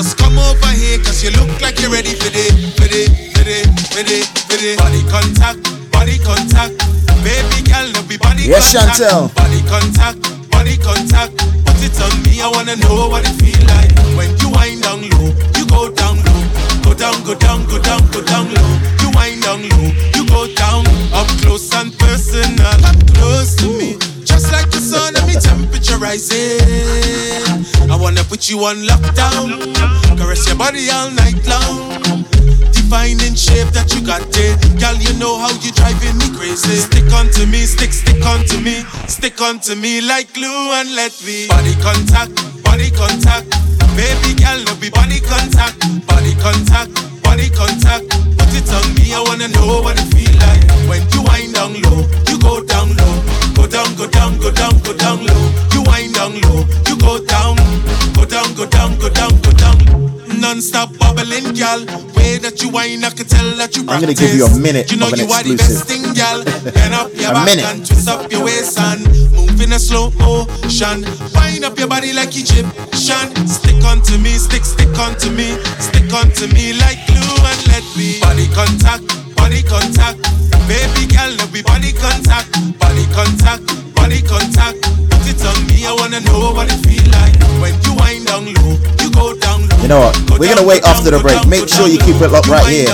Just come over here, cause you look like you're ready for it, for it, for it, for it, for it. Body contact, body contact. Baby girl, no be body yes, contact. Chantel. Body contact, body contact. Put it on me, I wanna know what it feel like. When you wind down low, you go down low. Go down, go down, go down, go down low. You wind down low, you go down. Up close and personal, up close to me. Just like the sun and me temperature rising. I wanna put you on lockdown. Caress your body all night long. Defining shape that you got there. Girl, you know how you driving me crazy. Stick on to me, stick, stick on to me. Stick on to me like glue and let me. Body contact, body contact. Baby girl, no be body contact. Body contact, body contact. Put it on me, I wanna know what it feel like. When you wind down low, you go down low. Go down, go down, go down, go down low. You wind down low, you go down. Go down, go down, go down, go down. Non-stop bubbling, girl. Way that you wind, I can tell that you practice. I'm gonna give you a minute. You know of an you exclusive. Are the best thing, girl. Bend up your back minute. And twist up your waist and move in a slow motion. Wind up your body like Egyptian. Stick onto me, stick, stick onto me, stick onto me like glue and let me. Body contact, body contact. Baby girl, no be body contact, body contact, body contact. Put it on me, I wanna know what it feel like. When you wind down low, you go down low. You know what, we're gonna wait after the break. Make sure you keep it locked right here.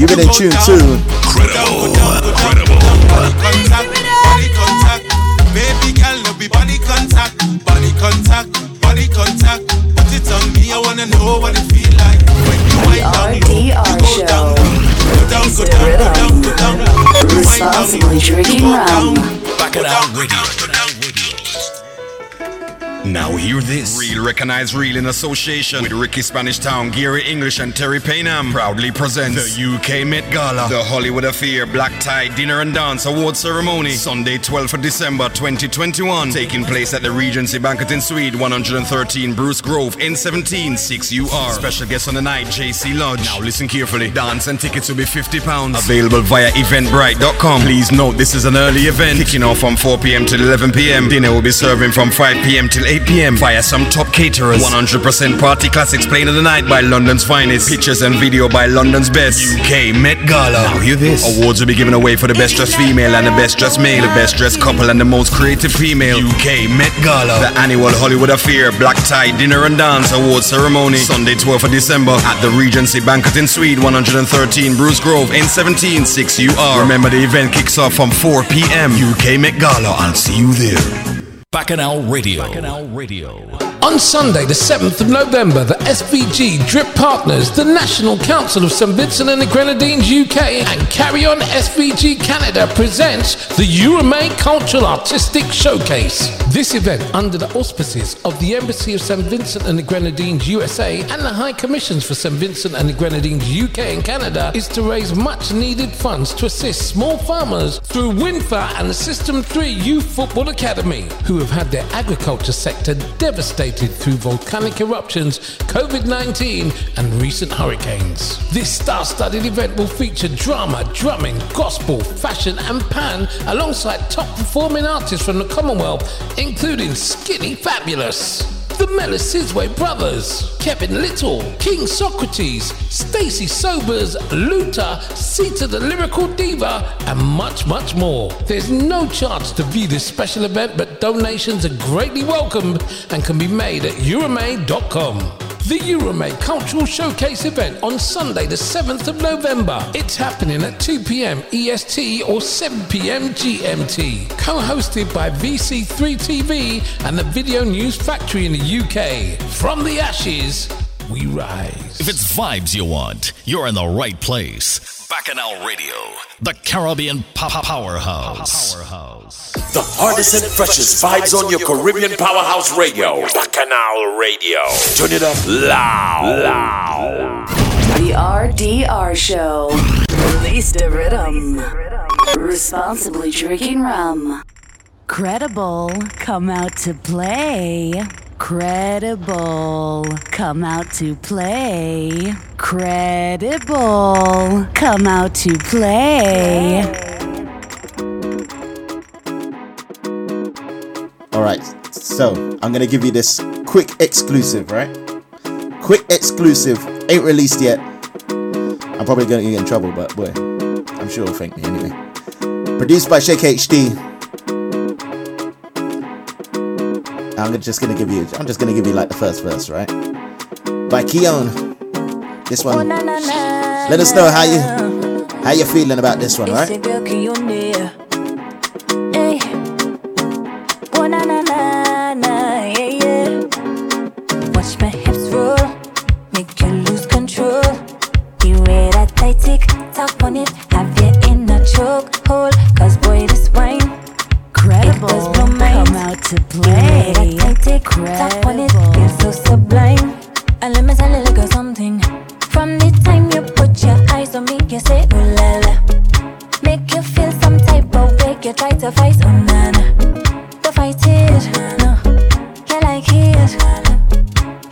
You've been in tune to Credible, Credible. Body contact, body contact. Baby girl, no be body contact, body contact, body contact. Put it on me, I wanna know what it feel like. When you wind down low, you go down low. Responsibly drinking rum. Bacchanal Radio. Now hear this. Real Recognize Real in association with Ricky Spanish Town, Gary English and Terry Paynham proudly presents the U K Met Gala, the Hollywood Affair Black Tie Dinner and Dance Award Ceremony, Sunday twelfth of December twenty twenty-one, taking place at the Regency Banqueting Suite, one thirteen Bruce Grove, N seventeen six U R. Special guest on the night, J C Lodge. Now listen carefully. Dance and tickets will be fifty pounds. Available via Eventbrite dot com. Please note this is an early event, kicking off from four p.m. till eleven p.m. Dinner will be serving from five p.m. till eight p.m. via some top caterers. one hundred percent party classics played on the night by London's finest. Pictures and video by London's best. U K Met Gala. Now hear this. Awards will be given away for the best dressed female and the best dressed male, the best dressed couple and the most creative female. U K Met Gala, the annual Hollywood Affair Black Tie Dinner and Dance Award Ceremony, Sunday twelfth of December at the Regency Banqueting Suite, one thirteen Bruce Grove, N seventeen six U R. Remember, the event kicks off from four p.m. U K Met Gala. I'll see you there. Bacchanal Radio. Bacchanal Radio. On Sunday the seventh of November, the S V G Drip Partners, the National Council of Saint Vincent and the Grenadines U K and Carry On S V G Canada presents the Uromai Cultural Artistic Showcase. This event, under the auspices of the Embassy of Saint Vincent and the Grenadines U S A and the High Commissions for Saint Vincent and the Grenadines U K and Canada, is to raise much needed funds to assist small farmers through WINFA and the System Three Youth Football Academy, who have had their agriculture sector devastated through volcanic eruptions, covid nineteen and recent hurricanes. This star-studded event will feature drama, drumming, gospel, fashion and pan alongside top performing artists from the Commonwealth, including Skinny Fabulous, the Melisizwe Brothers, Kevin Little, King Socrates, Stacey Sobers, Luta, Cita the Lyrical Diva, and much, much more. There's no charge to view this special event, but donations are greatly welcomed and can be made at uromai dot com. The Uromai Cultural Showcase event on Sunday the seventh of November. It's happening at two p.m. E S T or seven p.m. G M T. Co-hosted by V C three T V and the Video News Factory in the U K. From the ashes, we rise. If it's vibes you want, you're in the right place. Bacchanal Radio, the Caribbean powerhouse. Powerhouse. The hardest and freshest vibes on your Caribbean powerhouse radio. Bacchanal Radio. Turn it up loud. Loud. The R D R Show. Release the rhythm. Responsibly drinking rum. Credible, come out to play. Credible, come out to play. Credible, come out to play. All right, so I'm gonna give you this quick exclusive, right? Quick exclusive. Ain't released yet. I'm probably going to get in trouble, but boy, I'm sure he'll thank me anyway. Produced by ShakeHD. I'm just gonna give you. I'm just gonna give you like the first verse, right? By Keon. This one. Let us know how you how you're feeling about this one, right? Watch my hips roll, make you lose control. You wear that tight tick, talk on it, have you in a chokehold? Cause boy, this wine, incredible, come out to play. Tap on it, feel so sublime. And let me tell you, look, something. From the time you put your eyes on me, you say, ooh la la. Make you feel some type of way, you try to fight, oh na na. Don't fight it, no, you like it,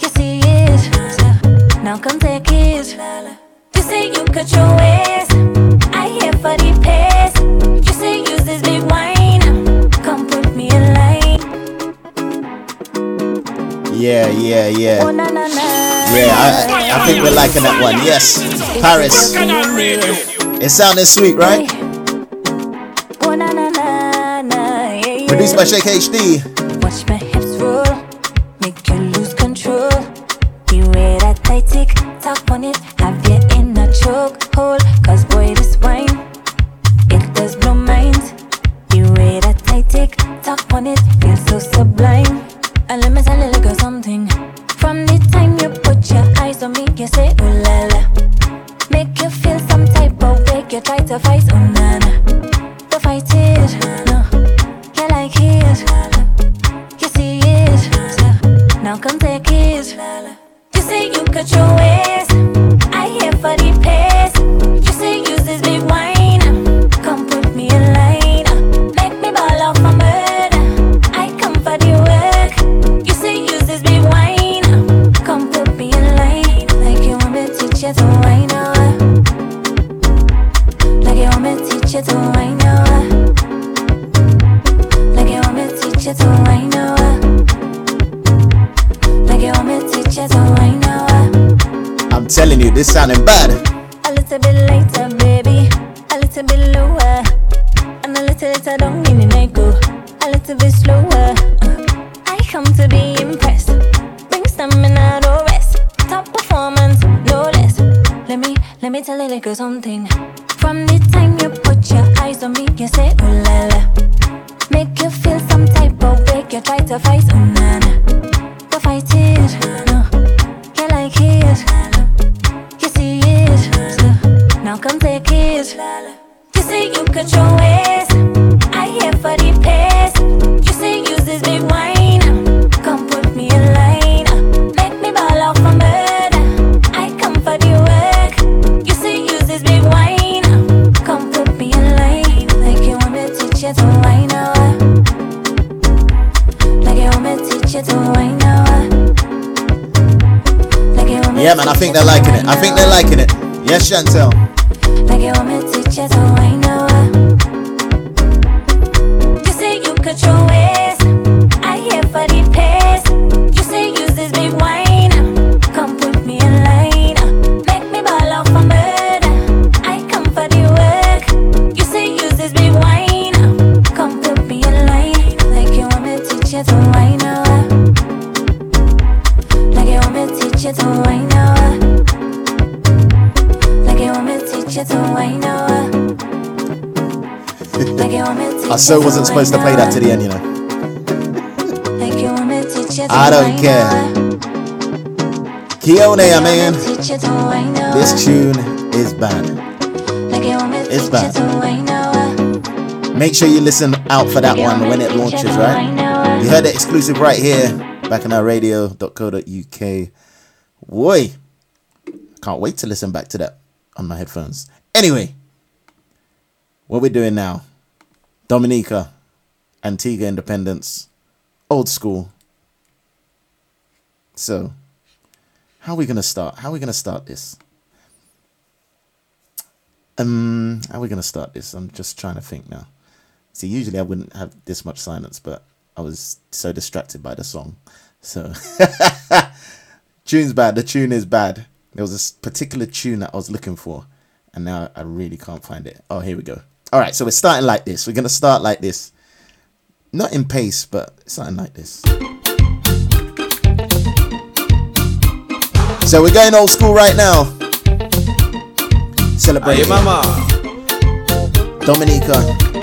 you see it, so now come take it. You say you cut your waist, I here for the pace. You say use this big wine, come put me in line. Yeah, yeah, yeah. Yeah, I, I think we're liking that one. Yes, Paris. It sounded sweet, right? Produced by ShakeHD. Watch my hips roll, make you lose control. You wear that tight tick, talk on it, have you in a chokehold? Cause boy, this wine, it does blow minds. You wear that tight tick, talk on it, feels so sublime. And let me tell you, look, something. From the time you put your eyes on me, you say, ooh la la. Make you feel some type of way, you try to fight, oh na na. Don't fight it, no, you like it, you see it, so now come take it. You say you cut your waist, I here for the pace. You say use this big wine, come put me in line. Make me ball off my murder, I come for the way. Like you want me to teach you to wind up. Like you want me to teach you to wind up. Like you want me to teach you to wind up. I'm telling you, this sounding bad. A little bit later, baby. A little bit lower. And a little later, don't mean it, I go. A little bit slower. I come to be impressed. Bring stamina to rest. Top performance, no less. Let me, let me tell you, like, something. From the time you put your eyes on me, you say, ooh la la. Make you feel some type of way, you try to fight, oh na na. Don't fight it, no, you like it, you see it, so now come take it. You say you cut your waist, I here for the pace. You say use this big wine, come put me in line. Make me ball off my murder, I come for the work. Like you want me to teach you to wind up. Yeah, man, I think they're liking it. I think they're liking it. Yes, Chantel. Like you want me to teach you to wind up. You say you cut your waist, I here for the pace. You say use this big wine, come put me in line. Make me ball off my murder, I come for the work. You say use this big wine, to wind up. Like you want me to teach you to wind up. Like you want me to teach you to wind up. I so wasn't supposed to play that to the end, you know. Like you want me to teach you to I don't care. Keone, man. This tune is bad. It's bad. Make sure you listen out for that one when it launches, right? You heard it exclusive right here, bacchanal radio dot co dot u k. Boy, can't wait to listen back to that on my headphones. Anyway, what we're doing now, Dominica, Antigua Independence, old school. So, how are we going to start? How are we going to start this? Um, How are we going to start this? I'm just trying to think now. See, usually I wouldn't have this much silence, but I was so distracted by the song. So Tune's bad. The tune is bad. There was this particular tune that I was looking for, and now I really can't find it. Oh, here we go. All right, so we're starting like this. We're going to start like this. Not in pace, but something like this. So we're going old school right now. Celebrating. Aye, mama. Dominica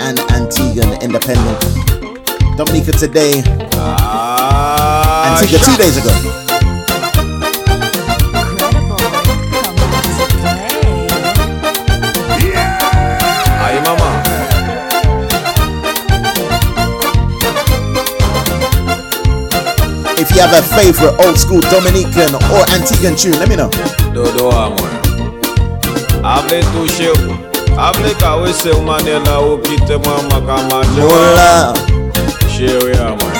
and Antigua and Independent. Dominica today. Uh, Antigua shot. Two days ago. Yeah. Aye, mama. If you have a favorite old school Dominican or Antiguan tune, let me know. Do do amor. Hable tu show, hable kawe se umanela ukite mama kama jola. Shewe amwe.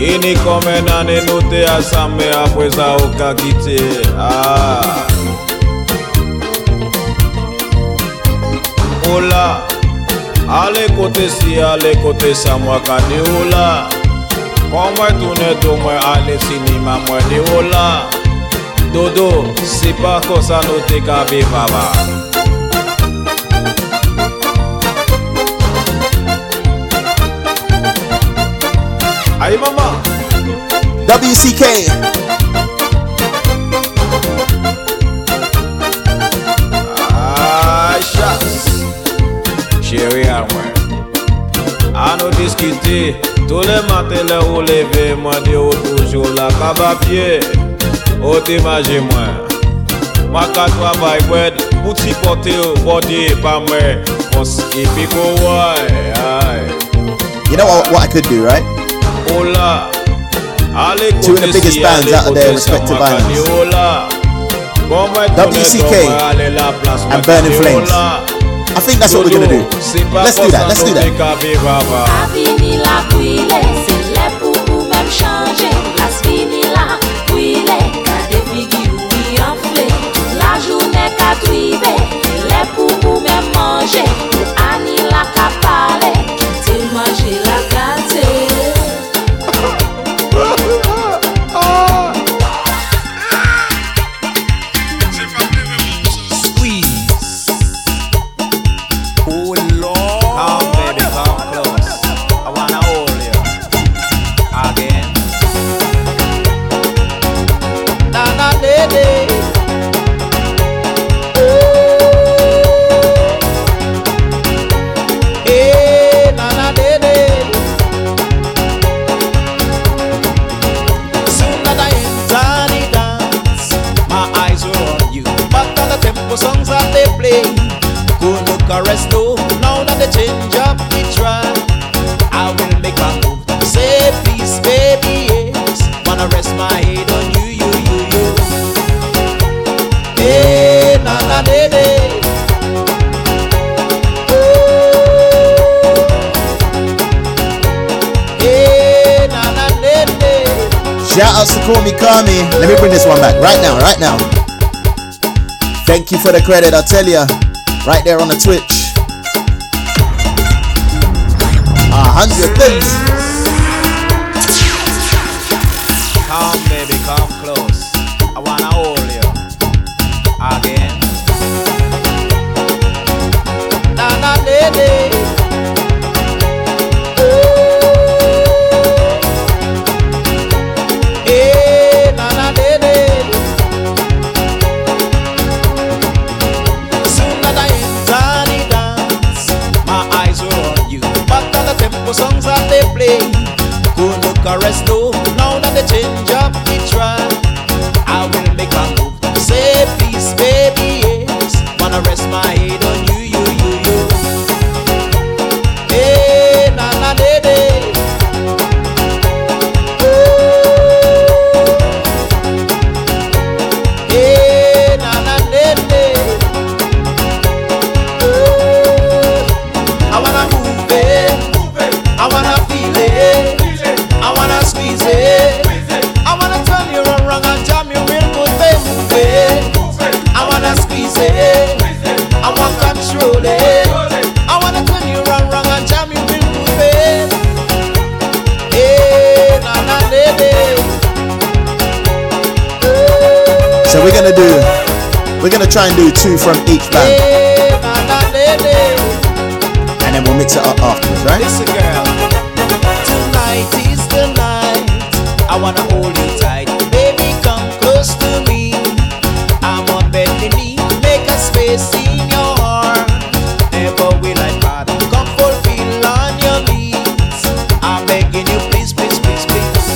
Ini kome nane nute asame apweza ukakite. Ah. Ola, ale kote si ale kote samwa kani ola. Komwe tune tumwe ale sinima mwe ni ola. Dodo, c'est pas comme ça nous t'es cabé, papa. Aïe, maman. W C K. Ah, chasse. Chérie, à moi. À nous discuter. Tous les matins, les roues levées. Moi, Dieu, toujours la cabapier. Oh, t'imagine moi. Ma katwa by bread, bouti pote body by me. You know what, what I could do, right? Ola. Two of the biggest bands out of their respective islands. W C K and Burning Flames. I think that's what we're gonna do. Let's do that, let's do that. Let me bring this one back right now, right now. Thank you for the credit, I tell ya. Right there on the Twitch. A hundred things. Come, baby, come close. I wanna hold you again. Na na de de. Songs that they play, go look a rest though. Now that they change up the track, I will make a move. Say please, baby, yes. Wanna rest my head on you, you, you, you. Hey, na na de de. Oh, hey, na na de de. Oh, I wanna move it. I wanna feel it, I wanna squeeze it, I wanna turn you around. We're going to try and do two from each band. And then we'll mix it up afterwards, right? Listen, girl. Tonight is the night. I want to hold you tight. Baby, come close to me. I'm on bed in me. Make a space in your heart. Never will I part. Come fulfill on your needs. I'm begging you, please, please, please, please.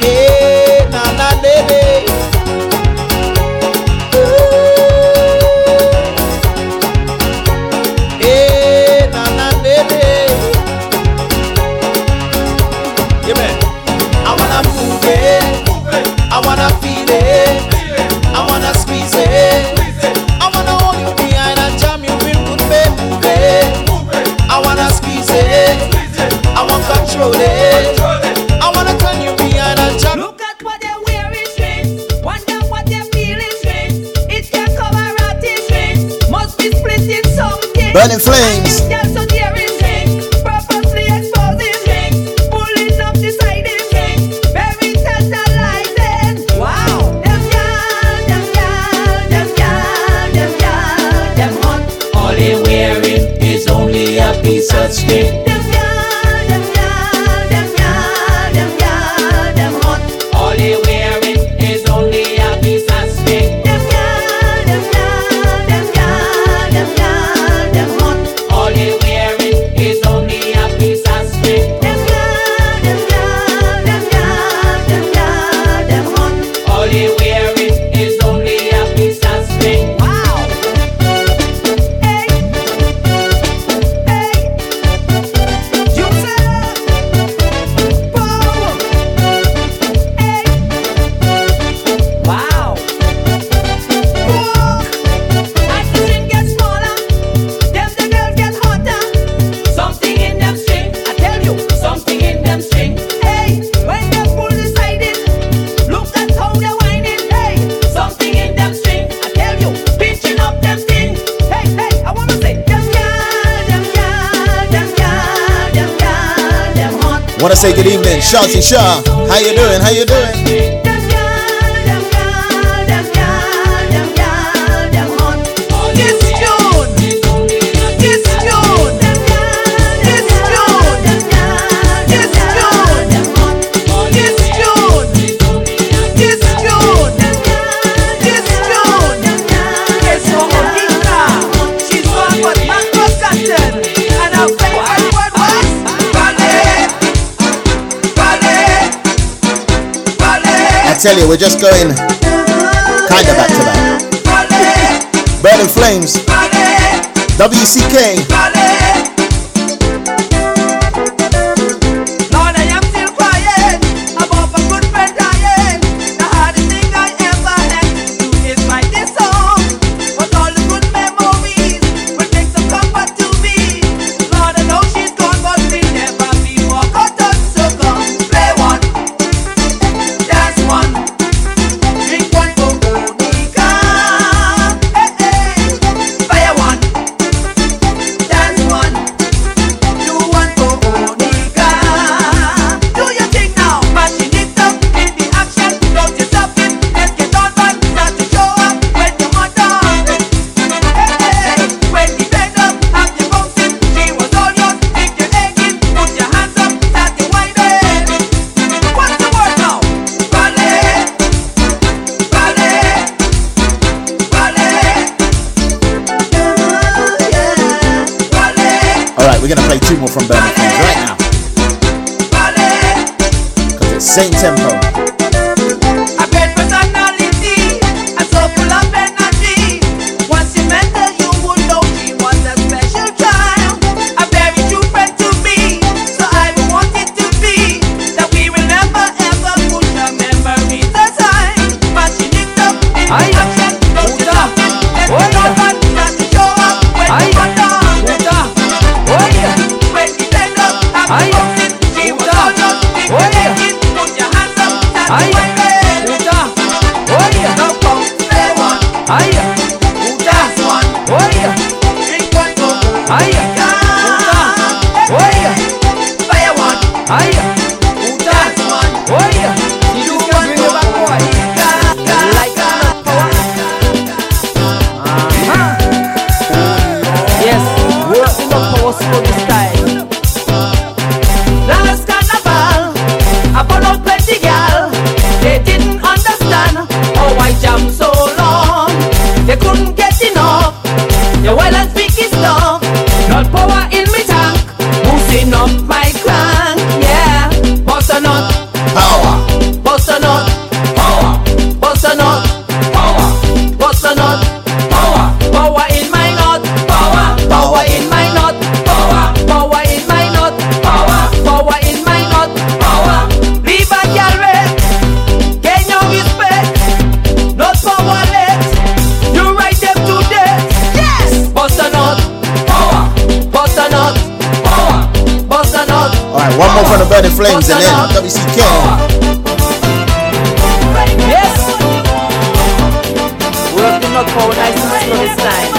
Hey, na na baby. I wanna feel it, I wanna squeeze it, I wanna hold you behind and jam you in good way, move it. I wanna squeeze it, I wanna control it, I wanna turn you behind and jam. Look at what they're wearing, strings. Wonder what they're feeling, strings. It's their Kavarattis, strings. Must be splitting something. Burning Flames. Such thing. Them girl, them girl, them girl, them girl, them hot. All they wearing is only a piece of stick. Them girl, them girl, them girl, them girl, them hot. All they wearing is only a piece of stick. Them girl, them girl, them girl, them girl, them hot. All they wearing is only a piece of stick. I want to say good evening, Shanti Shah. How you doing? How you doing? Tell you, we're just going kind of back to back. Burning Flames, W C K. Lord, I am still crying about a good friend dying. The hardest thing I ever had to do is write this song. But all the good memories will take some comfort to me. Lord, I know she's gone, but we'll never be more caught up. So come play one, dance one. We're going to play two more from Burning Flames right now, because it's same tempo. I bet personality and so full of energy. Once you met her, you would know she was a special child. A very true friend to me, so I want it to be that we will never ever put the memories aside. But she needs up in action. She's up in action. She's up in action. I am. Put your hands up. Flames and then W C K. Yes! Work the knock for a nice for this time.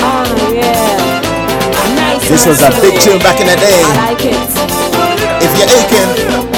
Oh, yeah. Nice. This was a big tune back in the day. I like it. If you're aching.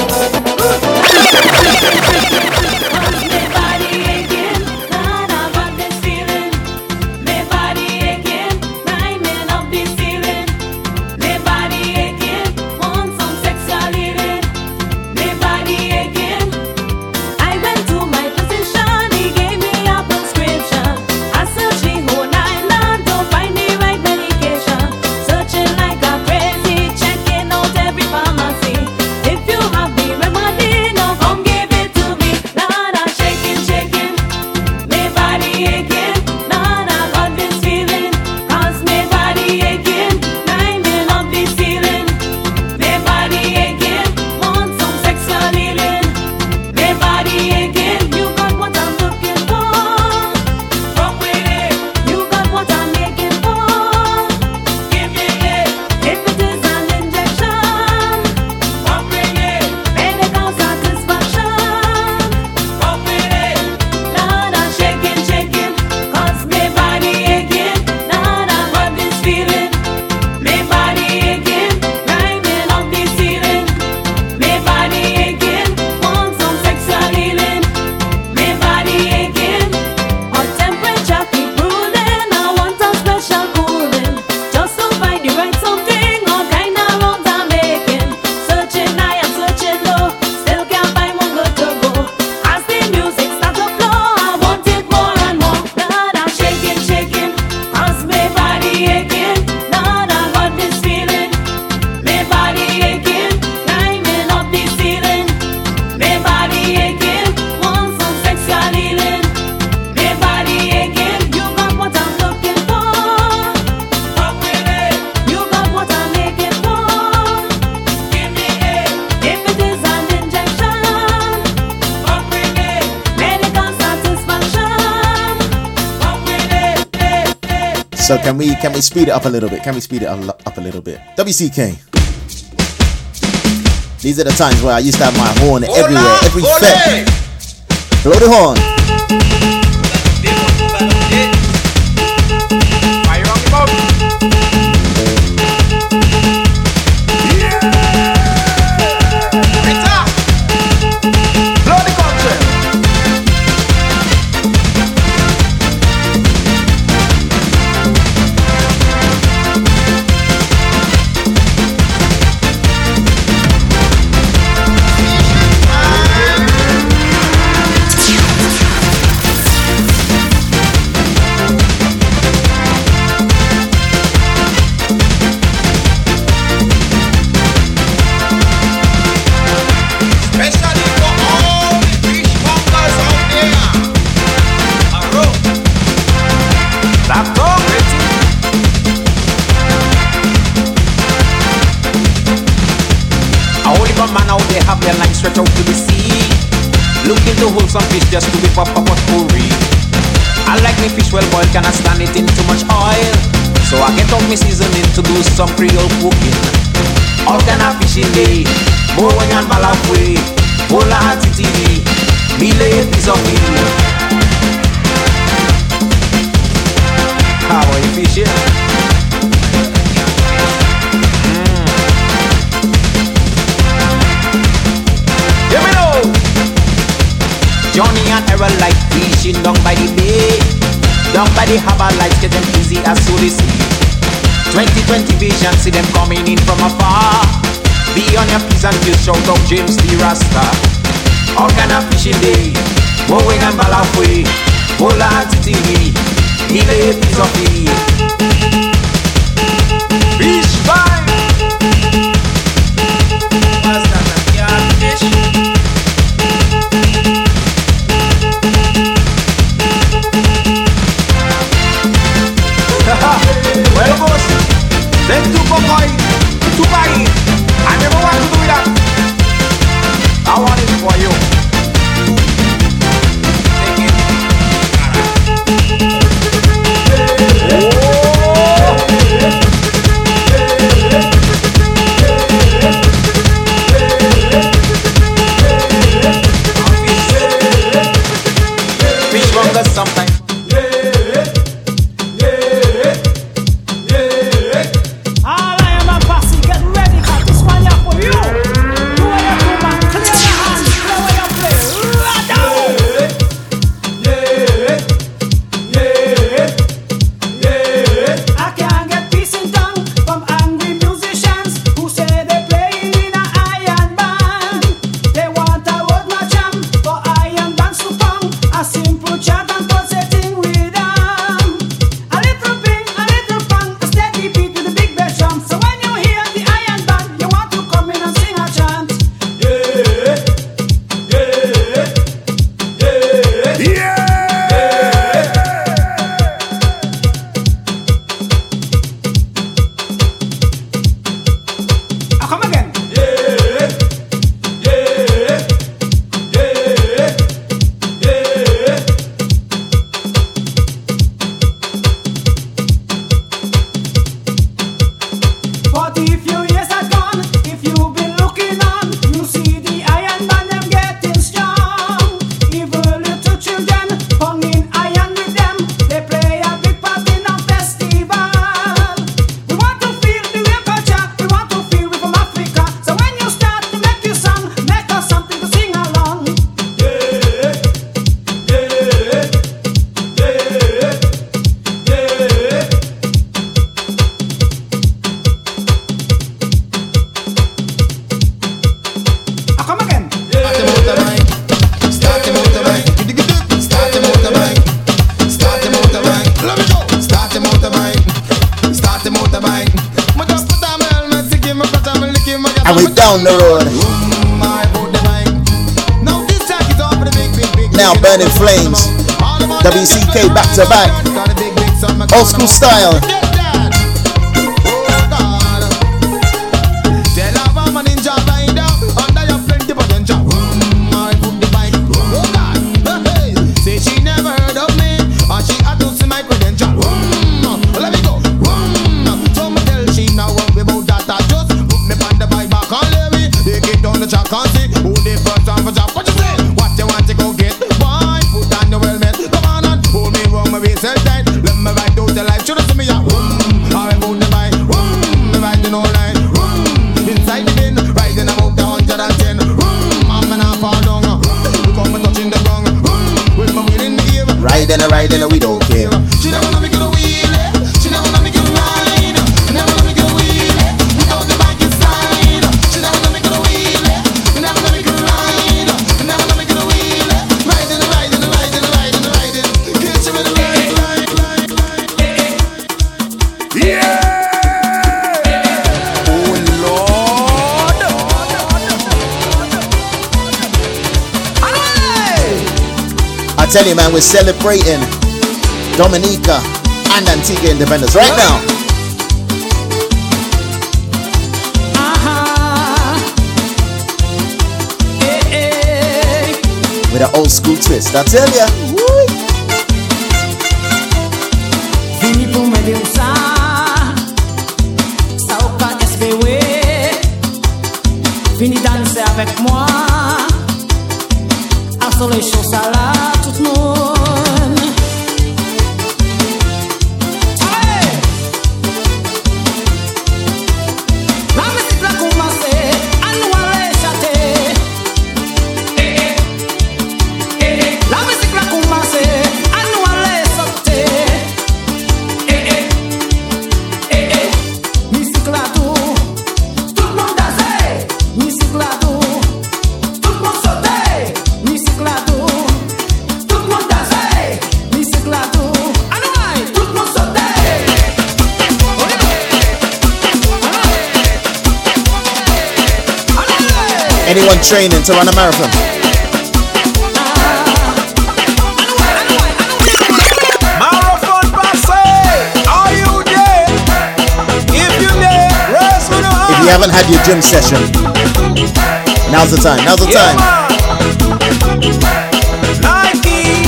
So can we can we speed it up a little bit? Can we speed it up a little bit? W C K. These are the times where I used to have my horn Ola, everywhere, every fete. Blow the horn. Stretch out to the sea, looking to hold some fish just to whip up a potpourri. I like me fish well boiled, cannot stand it in too much oil, so I get off me seasoning to do some Creole cooking. All kind of fishing day, more when you're on Malapwe, Bola T V, me lay a piece of me. How are you fishing? Johnny and Errol like fishing down by the bay, down by the harbor lights, get them easy as so they see. twenty twenty vision, see them coming in from afar. Be on your P's and Q's, shout out James D. Rasta. All kind of fishing day, Boeing and Balafway, Bola and T T V, Delay P's of the Fish Vibe! Then to Bombay, to Bali. I never want to do that. I want it for you. Take it. sometimes. Yeah, yeah, yeah. All I am a posse, get ready, cause this one here for you. Do what you do, man, clear the hands, play what you play, right down. Yeah, yeah, yeah. I can't get peace in town from angry musicians who say they're playing in an iron band. They want a word not jam, for iron dance to come, a simple chat and down the road. Now Burning Flames, W C K back to back, old school style. Right then we don't care. She never let me get a wheel. She never let me get a line. Never let me get a wheel. We go the back inside. She never let me get a wheel. Never let me get a line. Never let me get a wheel. Right in the right in the right in the right in the right in. Get you in the right, right, right. Yeah. Oh Lord. I tell you, man, we're celebrating Dominica and Antigua independence right now. Uh-huh. Hey, hey. With an old school twist, I tell ya. Vini danser avec moi. Anyone training to run a marathon? Marathon passé! Are you there? If you're there, raise me the hand. If you haven't had your gym session, now's the time. Now's the time. Nike,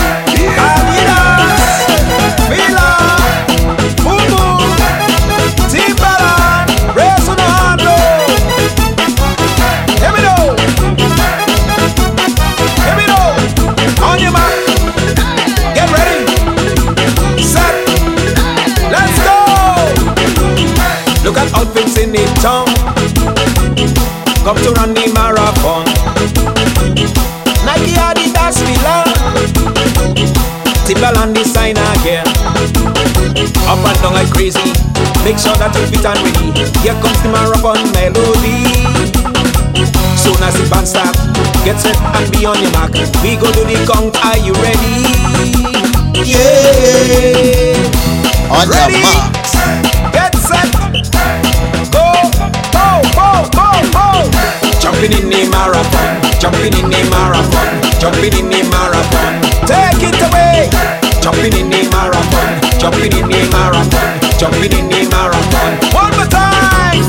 Adidas, Milan, Fubu, Timbaland, raise me the hand. Get ready! sign again. Up and down like crazy, make sure that you fit and ready. Here comes the marathon melody. Soon as the band start, get set and be on your mark. We go to the count, are you ready? Yeah. On ready, your mark. Get set. Go, go, go, go, go. Jumping in the marathon, jumping in the marathon, jumping in the marathon. Take it away. Jumping in the marathon, jumping in the marathon, jumping in the marathon. One more time.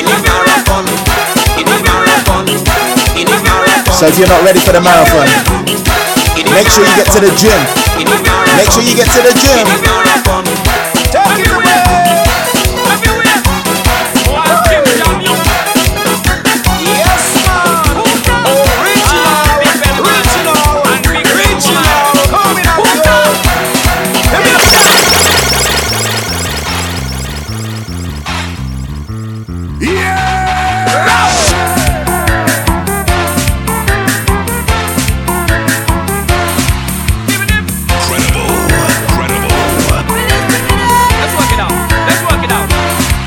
In the marathon. So if you're not ready for the marathon, make sure you get to the gym. Make sure you get to the gym.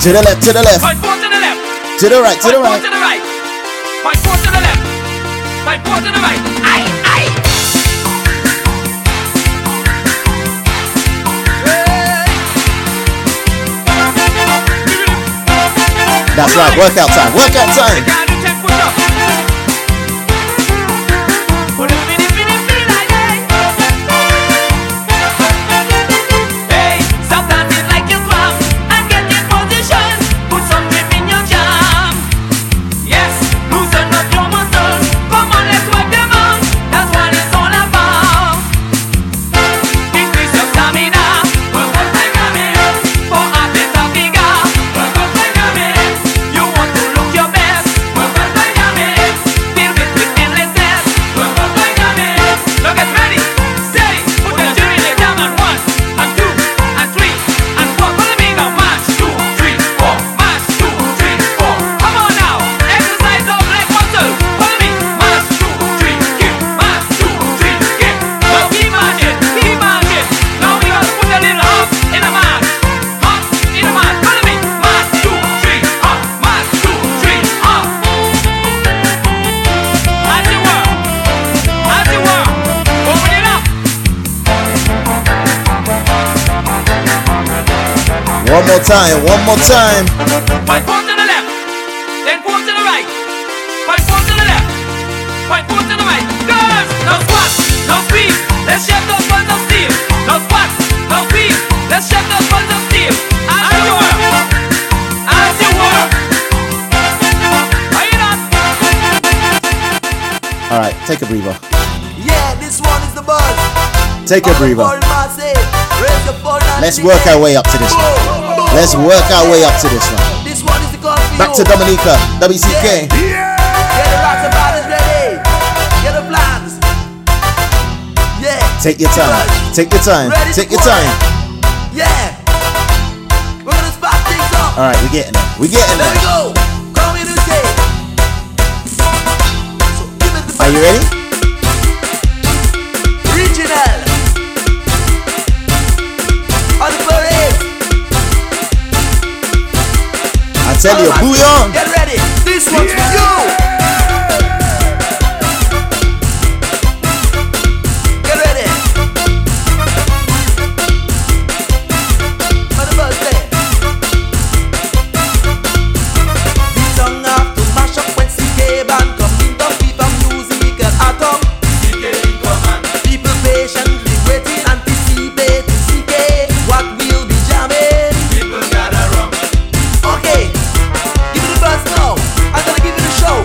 To the left, to the left. My foot to the left. To the right, to the right. My foot to the right. My foot to the left. My foot to the right. Aye, aye. Hey. That's right. Workout time. Workout time. One more time, one more time. My foot to the left, then foot to the right. My foot to the left, my foot to the right. Girls, no squat, no squeeze. Let's shake those buns of steel. No squat, no squeeze. Let's shake those buns of steel. As you were, as you were. Are you not? All right, take a breather. Yeah, this one is the buzz. Take a breather. Let's work our way up to this one. Let's work our way up to this one. This one is the back to Dominica, W C K. Yeah. Yeah. Take your time. Take your time. Take your time. Yeah. We're gonna spot things up. All right, we're getting it. We're getting it. Are you ready? Regional. Tell you, booyah! Get ready, this one's yeah. for you! Get ready! On the bus there. We don't have to mash up when C K band comes in to keep our music at home. C K in command. People patiently waiting, anticipating C K. What will be jamming? People gather round. Okay. Now, I'm gonna give you the show.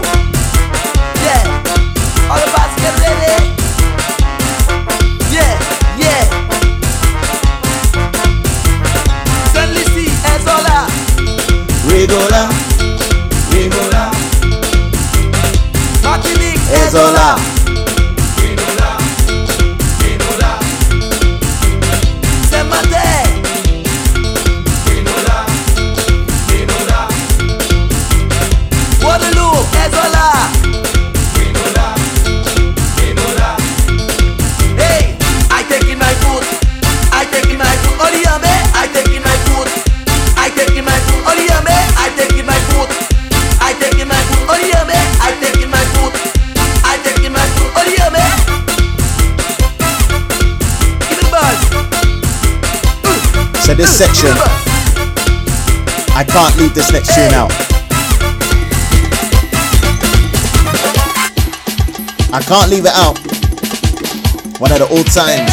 this section. I can't leave this next tune out. I can't leave it out. One of the old times.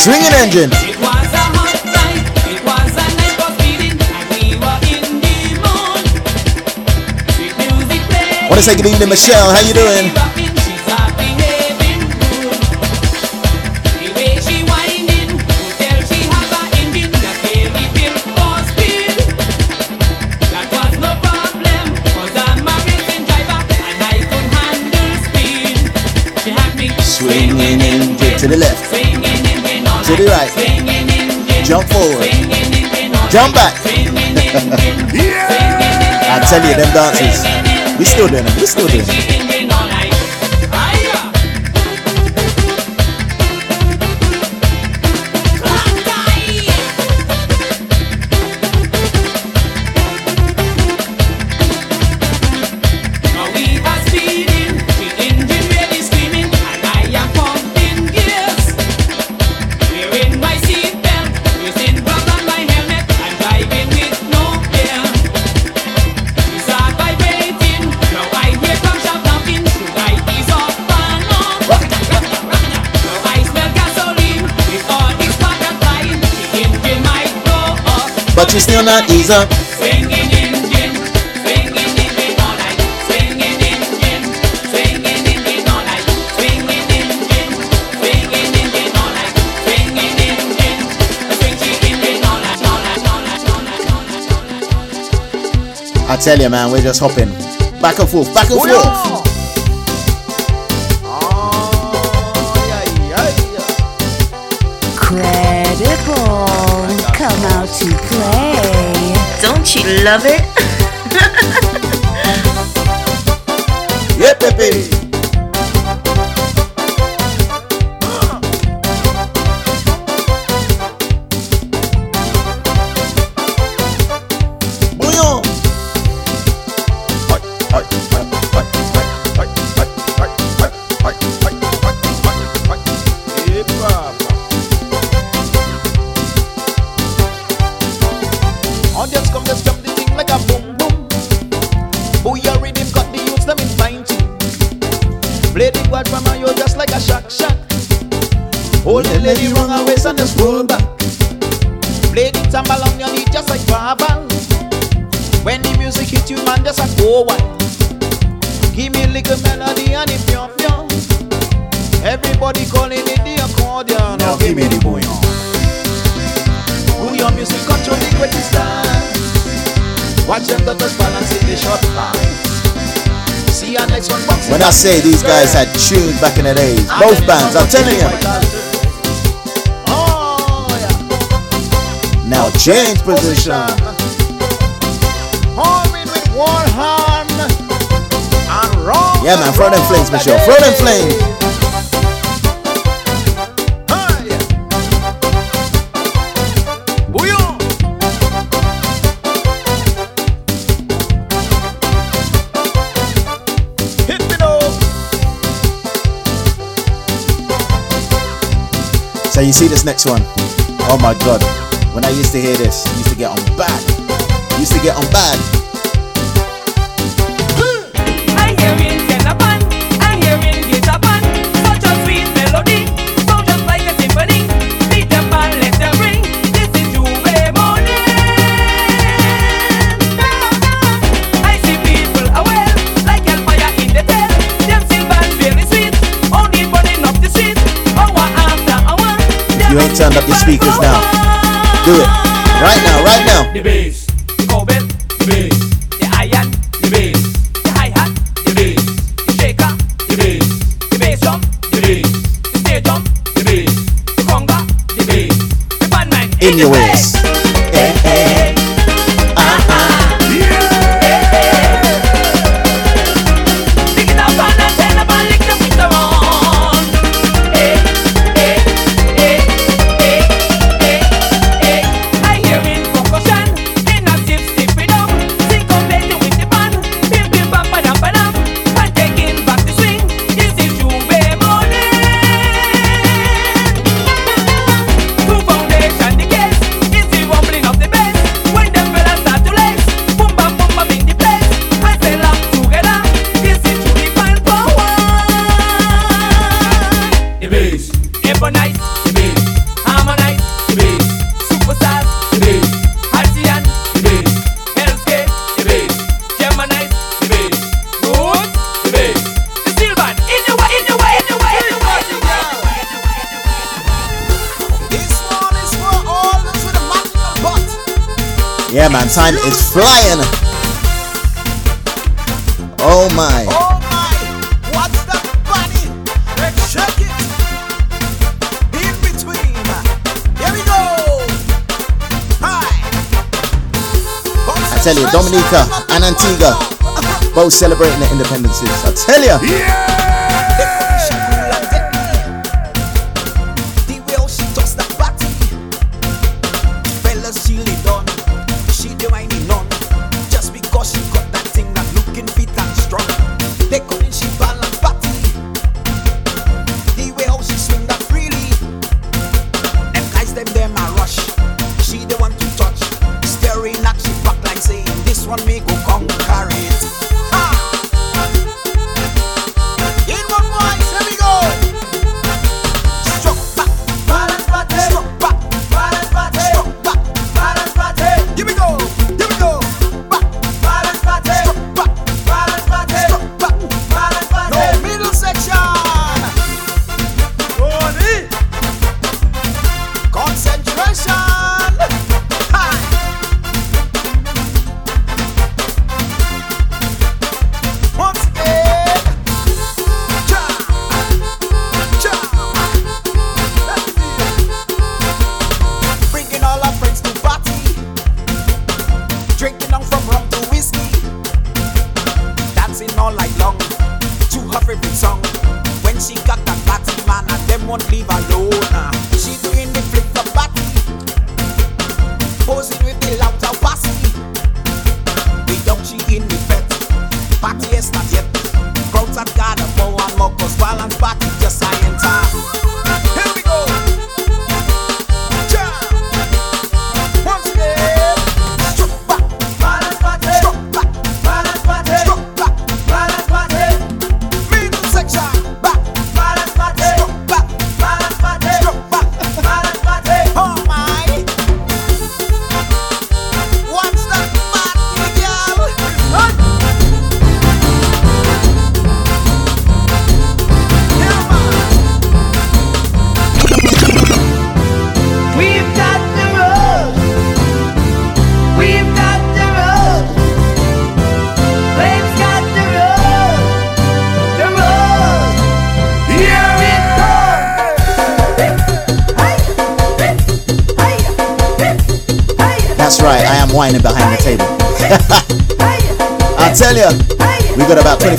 Swinging engine. I want to say good evening, Michelle. How you doing? Swinging in, get to the left, to the right, jump forward, jump back. I tell you, them dances, we still doing them, we still doing them. You still not ease up. Swinging engine, swinging engine all night, swinging engine, swinging engine all night, swinging engine, swinging engine all night, swinging engine, swinging engine all night, all night, all night, all night. I tell you, man, we're just hopping back and forth, back and forth. Oh, yeah, yeah, yeah. Credible. Come out to play. Don't you love it? Yep, yeah, baby. When I say these guys had tuned back in the days, both bands, I'm telling you. Now change position. Yeah, man, throw them flames, Michelle. Throw them flames. So you see this next one. Oh my god. When I used to hear this, I used to get on bad. I used to get on bad. I hear it get up on, I hear it get up on. Such a sweet melody, so just like a symphony. Beat them and let them ring. This is two-way morning. I see people aware, like hellfire in the tail. Them sing band very sweet, only burning up the street. Hour after hour. You ain't turned up your speakers now. Do it. Right now, right now. The bass, the cowbell, the bass, the iron, the bass, the hi-hat, the bass, the shaker, the bass, the bass drum, the bass, the snare drum, the bass, the conga, the bass, the bandman in, in your waist. Hey, hey, ah-ah, yeah. Pick it up and turn up and lick the feet around. Hey, hey, hey, hey, hey, hey. I hear it percussion, then I tip tip it up. Sing completely with the band, pim pim pam pam pam pam. And taking back the swing, this is two-way morning. Two foundation the gate, Yeah, man, time is flying. Oh my. Oh my. What's that body? Let's shake it. In between. Here we go. Hi. I tell you, Dominica and Antigua both celebrating their independences. I tell you. Yeah.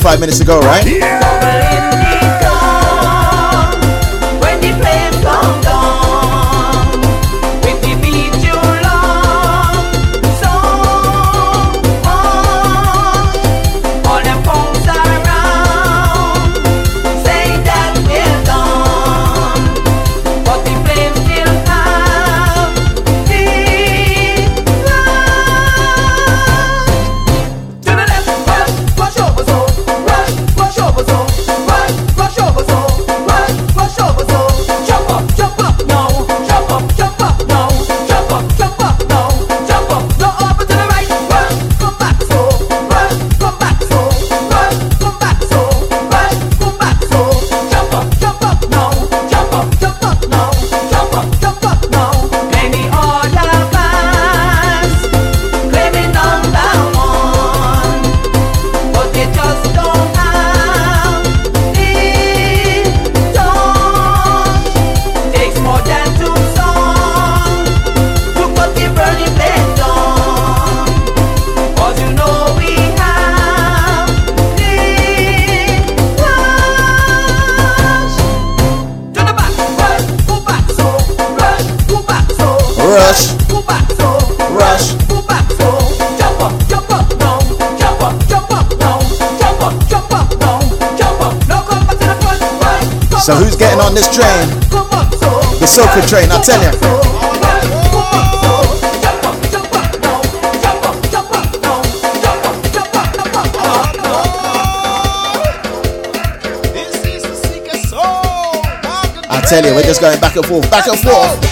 Five minutes to go, right? Yeah. So who's getting on this train? The soca train, I tell you. I tell you, we're just going back and forth, back and forth.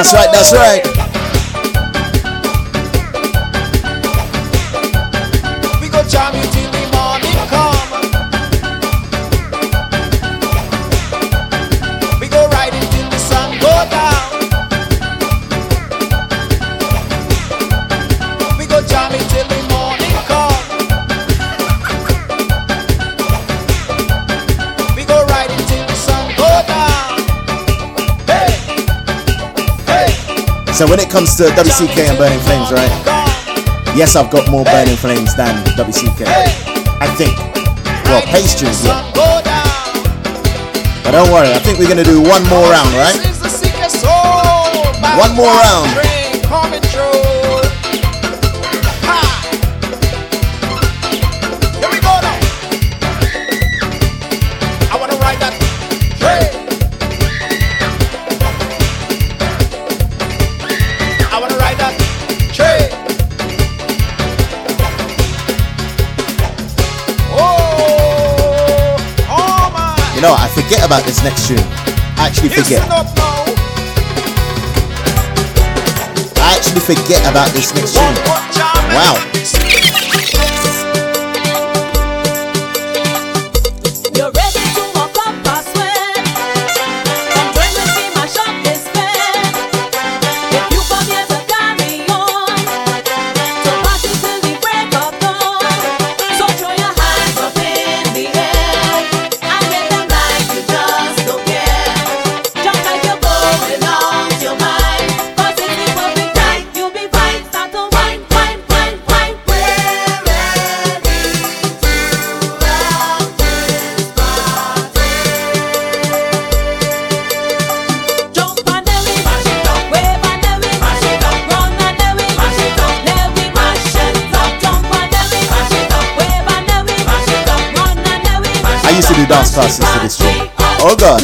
That's right, that's right. We go jam you till the morning come. We go ride it till the sun go down. We go jam it till the morning come. We go ride it till the sun go down. So when it comes to W C K and Burning Flames, right? Yes, I've got more Burning Flames than W C K. I think. Well, pastries, yeah. But don't worry, I think we're going to do one more round, right? One more round. You know, I forget about this next tune. I actually forget. I actually forget about this next tune. Wow. Dance classes to this show. Oh God.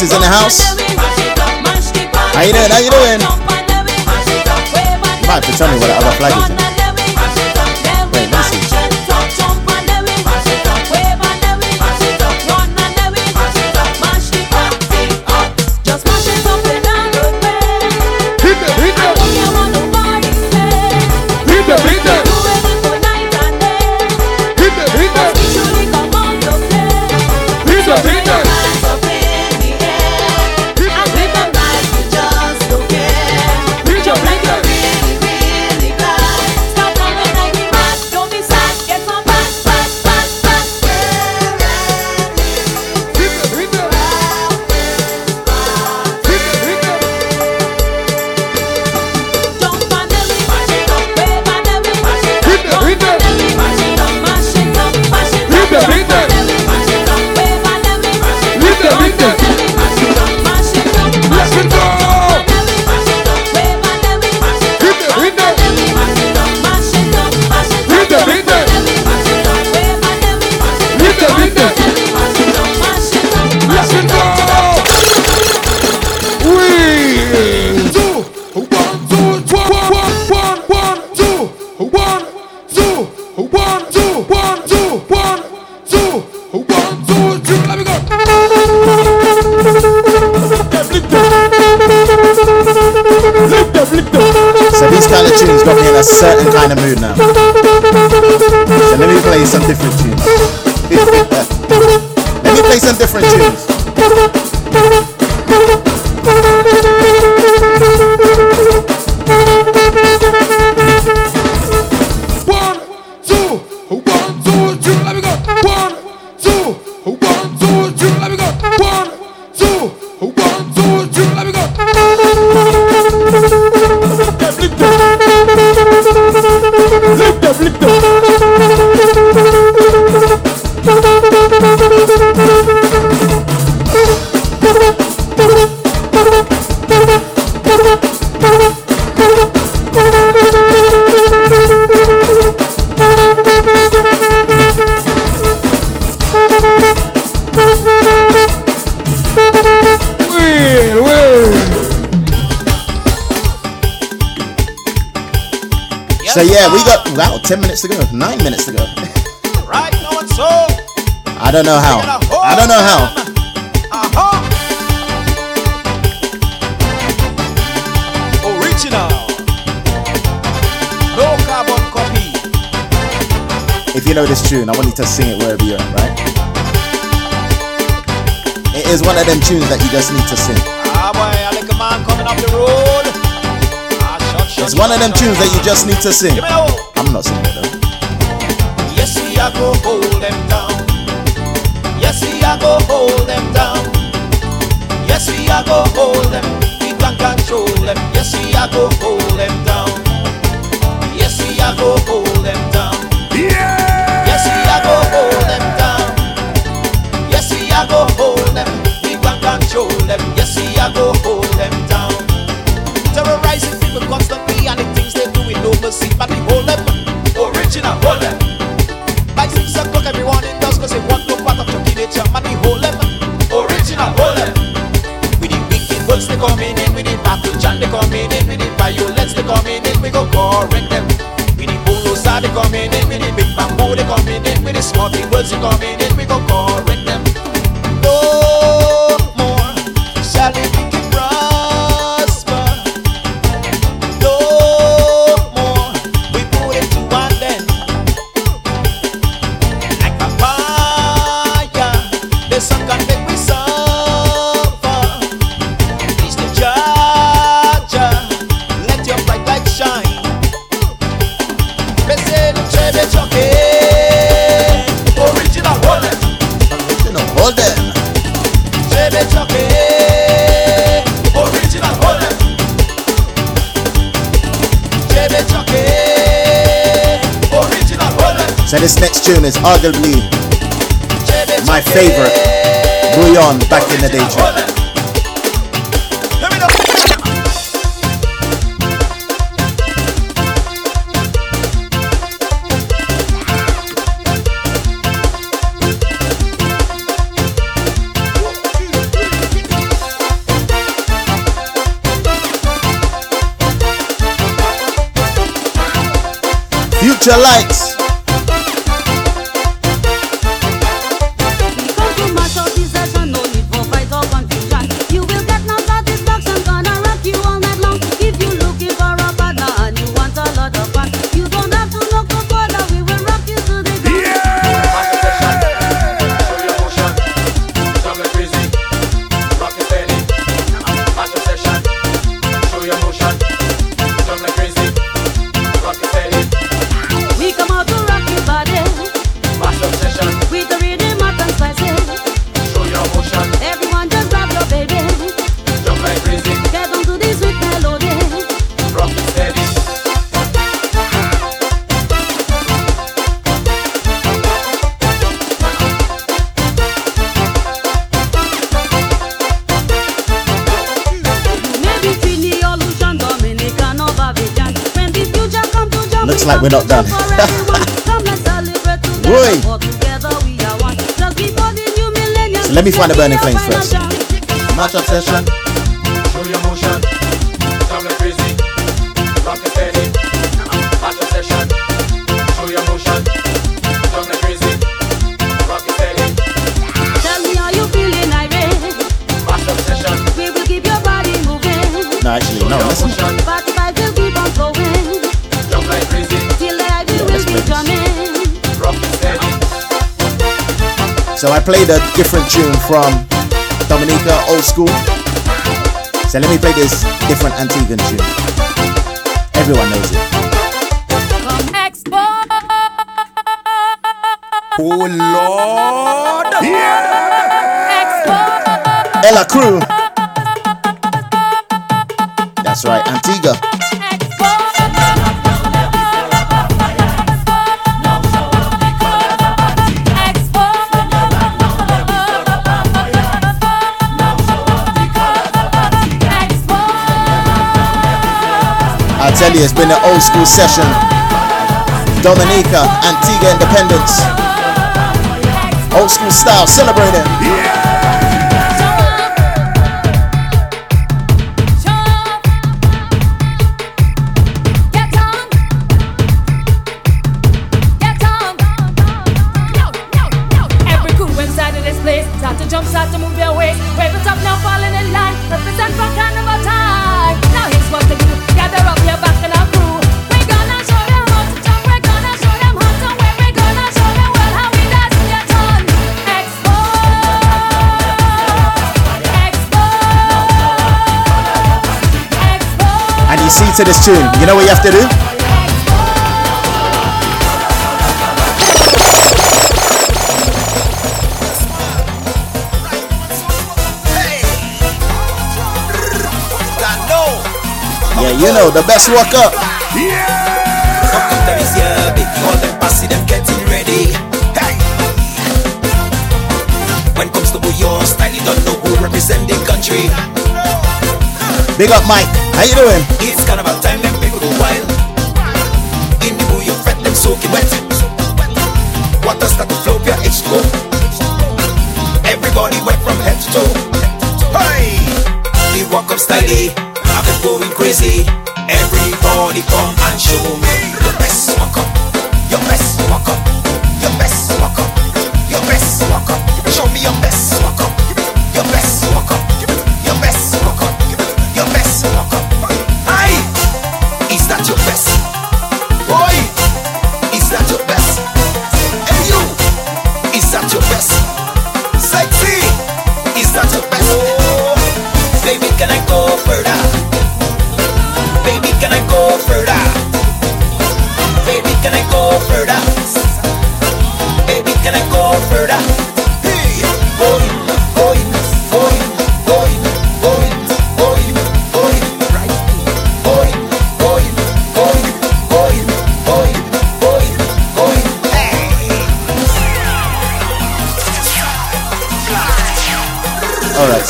Is in the house. How you doing? How you doing? You might have to tell me what the other flag is in. Wait, let's see. A certain kind of mood now. So let me play some different tunes. Let me play some different tunes. One, two, one, two, two, let me go. One, two, one, two, two, let me go. One, two, one, two, two, let me go. Yes, so yeah, we got wow, ten minutes to go, nine minutes to go. Right now and so. I don't know how. I don't know how. Uh-huh. Original. No carbon copy. If you know this tune, I want you to sing it wherever you're at, right? It is one of them tunes that you just need to sing. Ah boy, I like a man coming up the road. It's one of them tunes that you just need to sing. I'm not singing it though. Yes, I go hold them down. Yes, I go hold them down. Yes, I go hold them. We can control them. Yes, I go hold them down. Yes, I go hold them down. Yes, I go hold them down. Yes, I go hold them. We can control them. Yes, I go hold them down. Terrorizing people constantly. And the things they do with no mercy, but we hold them original, hold them. By six o'clock everyone in does cause they want no part of your teenager. Man, we hold them original, hold them. With the wicked words they coming in, with the battle chant they coming in, with the violence they coming in, we go correct them. With the bulldozer they coming in, with the big bamboo they coming in, with the smoking words they coming in, we go correct them. No more shall it be. So this next tune is arguably my favorite, Bouillon, back in the day track. Future Lights. Like we're not done. So let me find the Burning Flames first. Match up session. Show your motion. Sound like crazy. Rock it steady. Match up session. Show your motion. Sound like crazy. Rock it steady. Tell me how you feeling, Irene. Match up session. We will keep your body moving. No, actually, no. Listen. So I played a different tune from Dominica, old school. So let me play this different Antiguan tune. Everyone knows it. Oh Lord! Yeah! Bella Crew. That's right, Antigua. I tell you, it's been an old school session. Dominica, Antigua independence. Old school style, celebrating. Yeah. beat to this tune. You know what you have to do? Yeah, you know, the best walk up. Yeah. When it comes to your style, you don't know who represent the country. Big up, Mike. How you doing? It's kind of a time that people go wild. In the boo, you fret them soaking wet. Water start to flow via H two O. Everybody wet from head to toe. Hey! The walk-up style, I've been going crazy. Everybody come and show me your best walk-up, your best walk-up, your best walk-up, your best walk-up. Show me your best walk up, your best walk up, your best walk up, your best walk up. Aye, is that your best? Boy, is that your best? And you, is that your best? Sexy, is that your best? Oh, baby, can I go further? Baby, can I go further? Baby, can I go further? Baby, can I go further?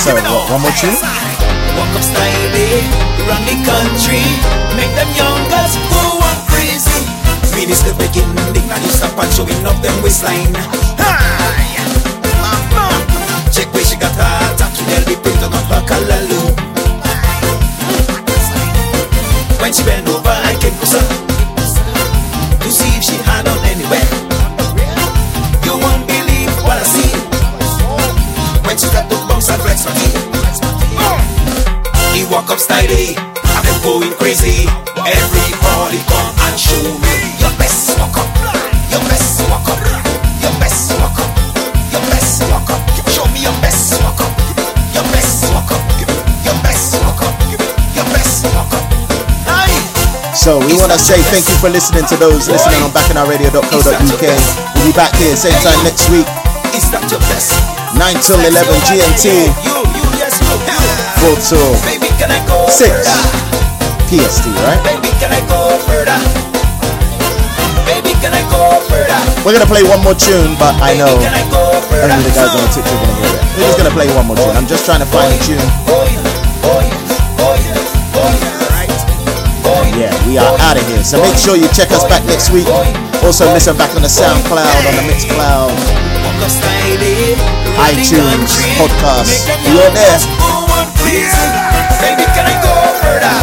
So, one more tune. Walk up style, babe, around the country. Make them young girls go on crazy. Minister begin, they now you stop and showing up them waistline. Hi! Mama! Check where she got her tattoo, they'll be picked on her callaloo. When she bent over, I came closer to see if she had on anywhere. You won't believe what I see. When she got the flex my feet. He walk up style, I've been going crazy. Everybody come and show me your best walk up, your best walk up, your best walk up, your best walk up. Show me your best walk up, your best walk up, your best walk up, your best walk up. So we want to say thank you for listening to those listening on bacchanal radio dot co dot U K. We'll be back here same time next week. Is that your best? nine till eleven G M T. four till six P S T, right? We're gonna play one more tune, but I know none of the guys on the TikTok are gonna hear it. We're just gonna play one more tune. I'm just trying to find a tune. Yeah, we are out of here. So make sure you check us back next week. Also listen back on the SoundCloud, on the MixCloud, iTunes, podcast. You're there. Baby, can I go further?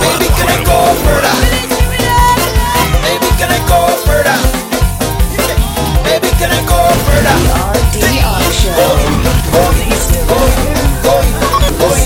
Baby, can I go further? Baby, can I go further? Baby, can I go further? R D R Show. Going, going, going, going, going.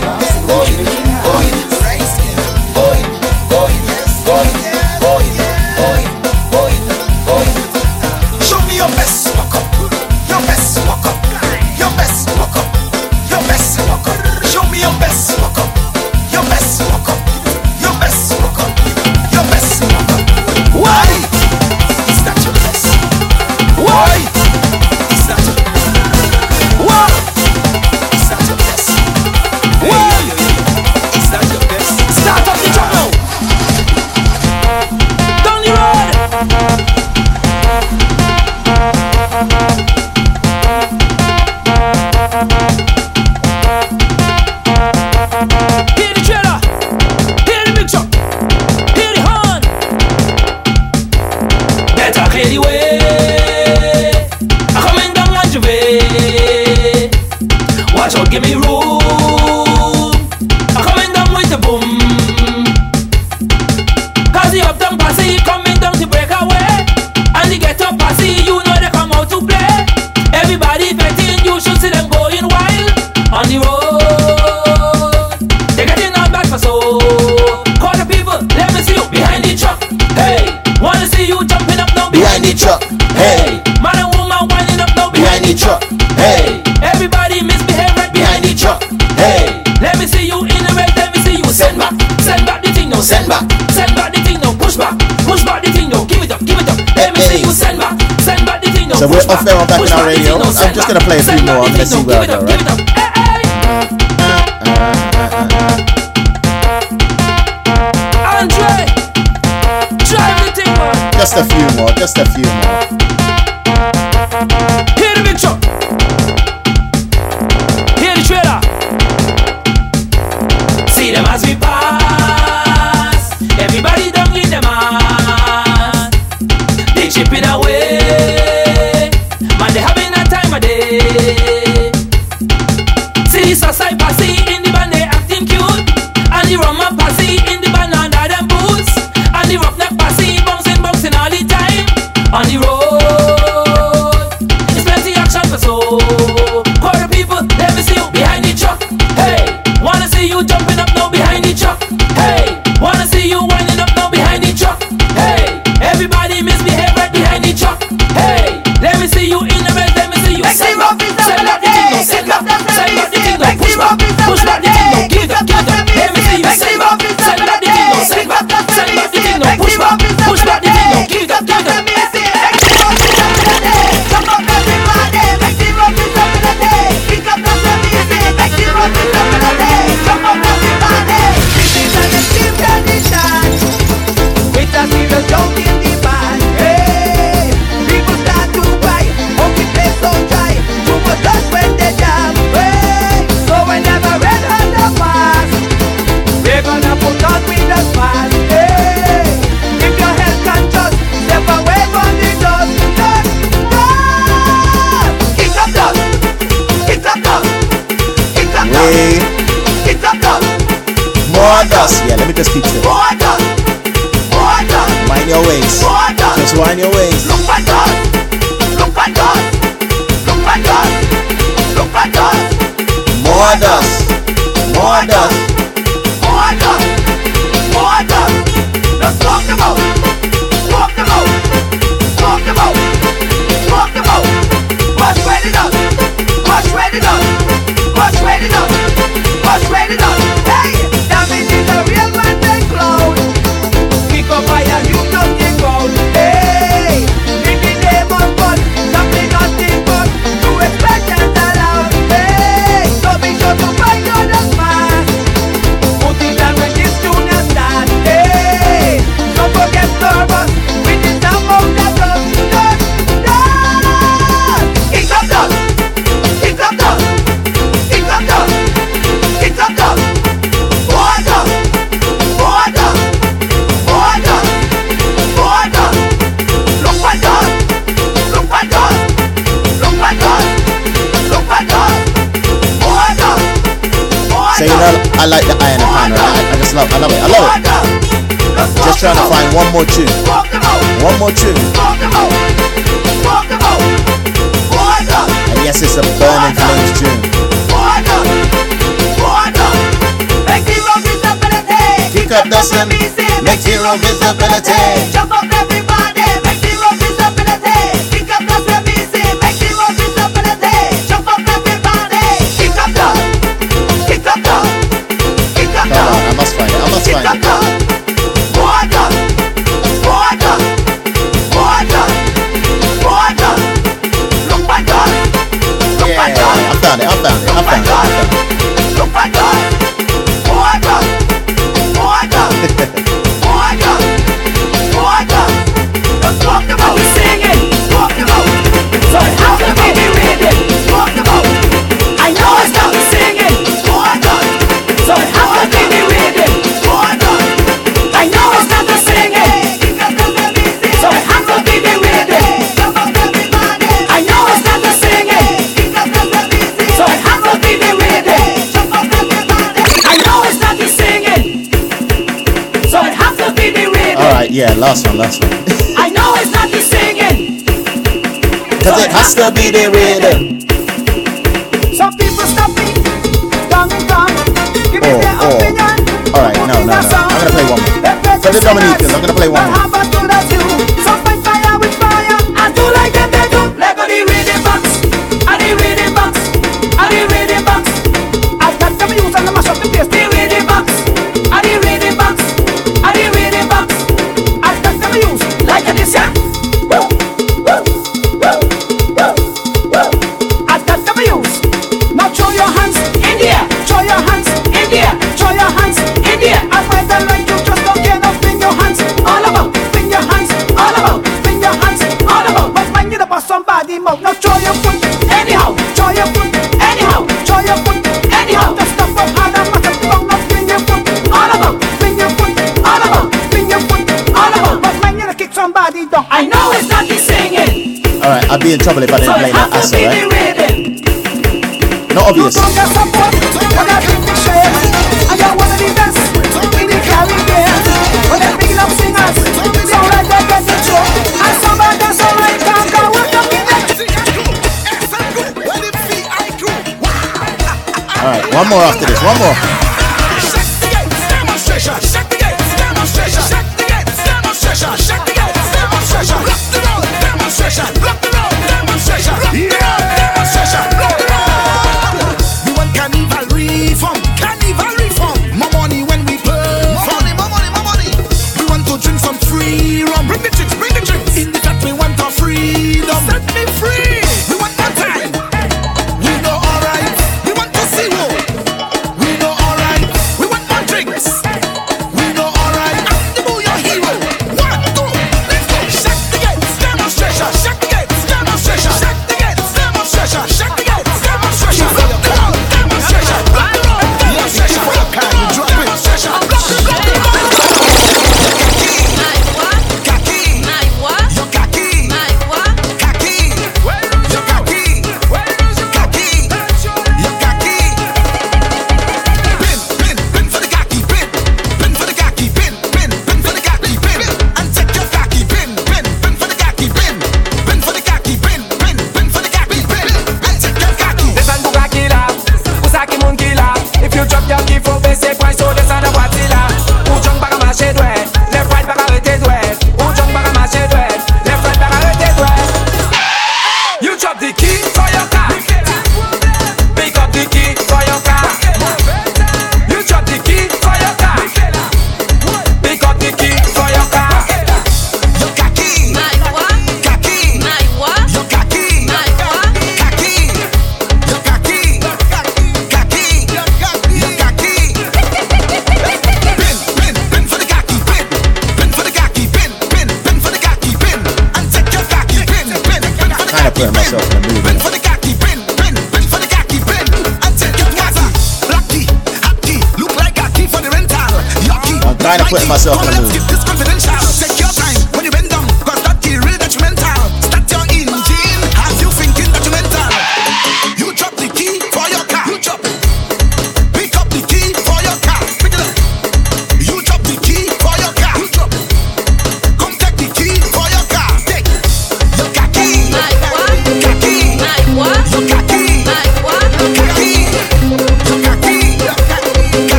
Behind the truck, hey. Everybody misbehave right behind the truck. So we're off now on Bacchanal Radio. I'm just gonna play a few more. I'm gonna see where I go, right? Just a few more, just a few more. Hear the picture. Hear the trailer. See them as we pass. Everybody down in the mass. They chipping away. Man, they having a time of day. See this aside passing in the band, they acting cute. And the rum and passing in the band under them boots. And the roughneck passing. All the time on the road, it's plenty action for so. Quarter people, let me see you behind the truck. Hey, wanna see you jumping up now behind the truck. Hey, wanna see you winding up now behind the truck. Hey, everybody misbehave right behind the truck. Hey, let me see you in the red, let me see you. Set up, set up the thing, set up, set up the thing, push back, push back the thing, give up, give up. Let me see you set up, set up the thing, set up, set up the thing, push back, push back. Yeah, let me just keep still. Mind your ways. Just wind your ways. Look at us. Look at us. Look at us. Look at us. More dust. More dust. More dust. More dust. Let's talk about it. So you know, I like the iron and pan, right? I just love, I love it, I love it. Just trying to find one more tune, one more tune. And yes, it's a Burning Flames tune. Kick up the sun, make zero visibility. Jump up everybody, make zero visibility. Kick up the sun, make zero visibility. Jump up everybody, kick up the. Come on, I must find it, I must find it. Water, water, water, water. Look at God, look at God. I found it, I found it, I found it. Look at God, water, water, water, water. Let's walk the boat. Sing it, walk the boat. So it has to be the rhythm. Walk the boat. I know it's not the same. So it has to be the rhythm. I know it's not the singing. So it has to be the rhythm. I know it's not the singing. So it has to be the rhythm. I know it's not the singing. So it has to be the rhythm. All right, yeah, last one, last one. I know it's not the singing. Cause it has to be the rhythm. Some people stopping. Oh, oh. Alright, no, no, no. I'm gonna play one more. For the Dominicans, I'm gonna play one more. Like I'd be in trouble if I didn't so play that ass, right? Not obvious. Alright, one more after this, one more.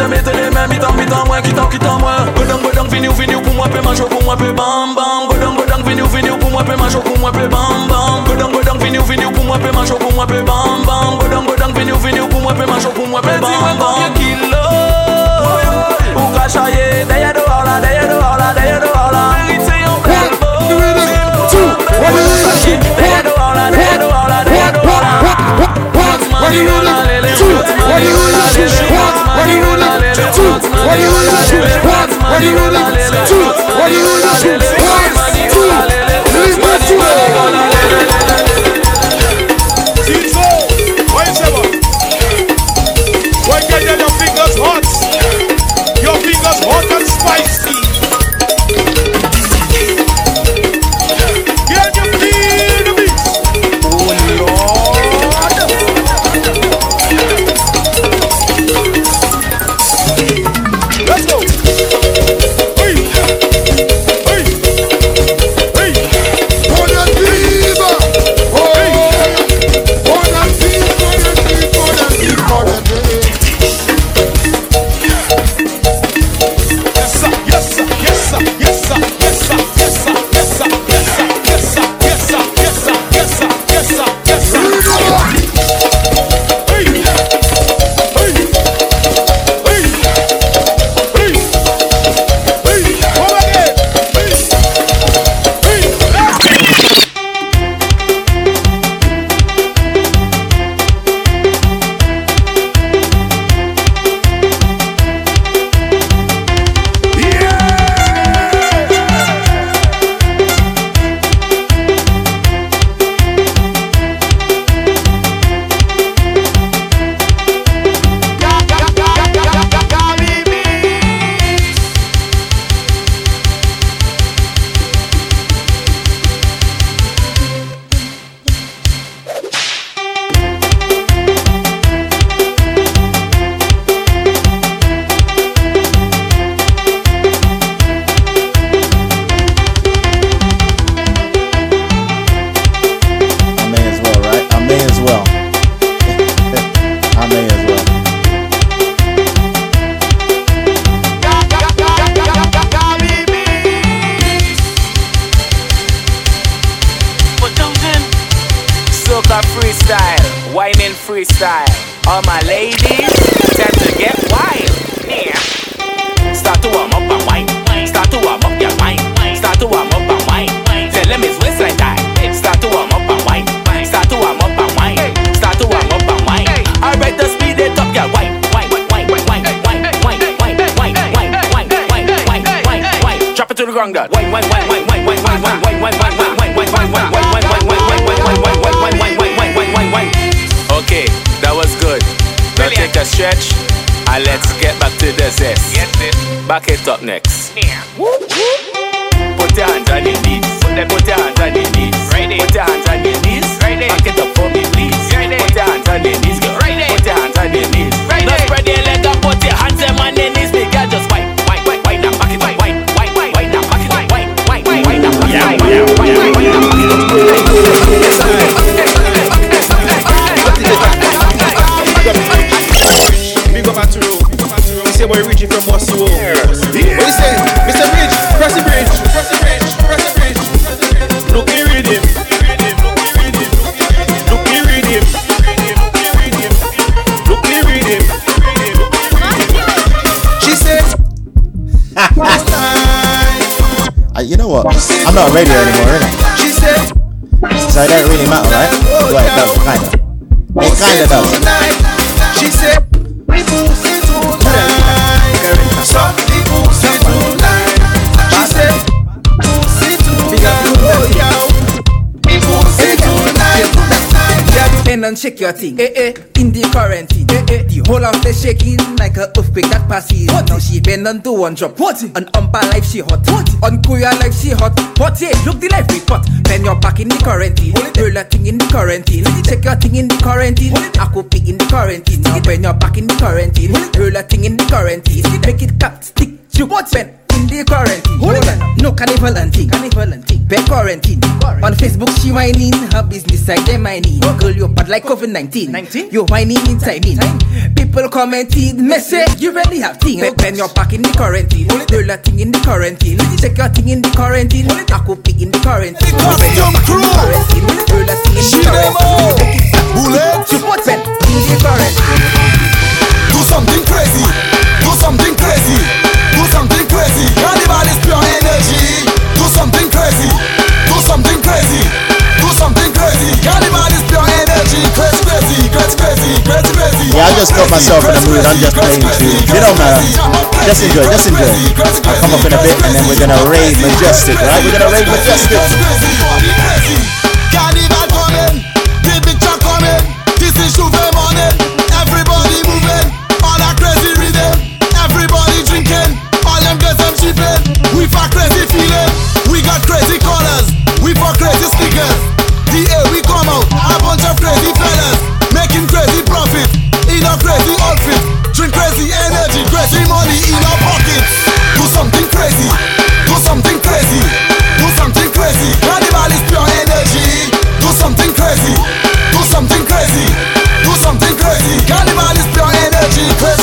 Let me tell you. mais mi-temps, mi-temps, moi, qui t'en, qui t'en, moi. Godang, godang, vini ou vini ou pour moi, paie manche ou pour moi, paie bam, bam. Godang, godang, vini ou vini ou pour moi, paie manche ou pour moi, paie bam, bam. Godang, godang, vini ou vini ou pour moi, paie manche ou pour moi, paie bam, bam. Godang, godang, vini ou vini ou pour moi, paie manche ou pour moi, paie bam, bam. Ou kachaye, deye do ala, deye do ala, deye do ala. Mérite yon bel beau. Two, deye do ala, deye do ala, deye do ala. What do you want to do? What do you want to do? What do you want to do? What do you want to do? What do you want to do? What do you want to do? Shake your thing, eh eh, in the quarantine, eh eh, the whole house is shaking like a earthquake that passes. What? Now she bend and do one drop, what? On umpa life she hot, what? On kuya life she hot, but yeah, look the life we got. Then you're back in the quarantine, roll a thing in the quarantine, check your thing in the quarantine, I could pick in the quarantine. Now when you're back in the quarantine, roll a thing in the quarantine, make it cut, stick, you what? Spend in They quarantine. Hooligan. No carnival and thing. Carnival and thing. Back quarantine. quarantine. On Facebook she whining. Her business side they mining. Oh. Girl you bad like COVID nineteen. nineteen You whining in time in. Time. People commenting. Message. You really have thing. Oh. Pen your pack in the quarantine. Roll a thing in the quarantine. Check your thing in the quarantine. I could pick in the quarantine. The custom crew. Roll a thing in the quarantine. Bullet. Support pen in the quarantine. Do something crazy. Do something crazy. Do something crazy. Anybody's pure energy. Do something crazy. Do something crazy. Do something crazy. Anybody's pure energy. Crazy, crazy, crazy, crazy, crazy, crazy. Yeah, I just got myself in the mood. I'm just playing too. It don't matter. Just enjoy. Just enjoy. I'll come up in a bit and then we're gonna rave majestic, right? We're gonna rave majestic. Carnival coming. The picture coming. This is Juve morning. Everybody moving. All them girls them cheapin'. We for crazy feeling. We got crazy colors. We for crazy stickers. The air we come out. A bunch of crazy fellas making crazy profit in a crazy outfit. Drink crazy energy, crazy money in our pockets. Do something crazy. Do something crazy. Do something crazy. Carnival is pure energy. Do something crazy. Do something crazy. Do something crazy. Carnival is pure energy. Crazy,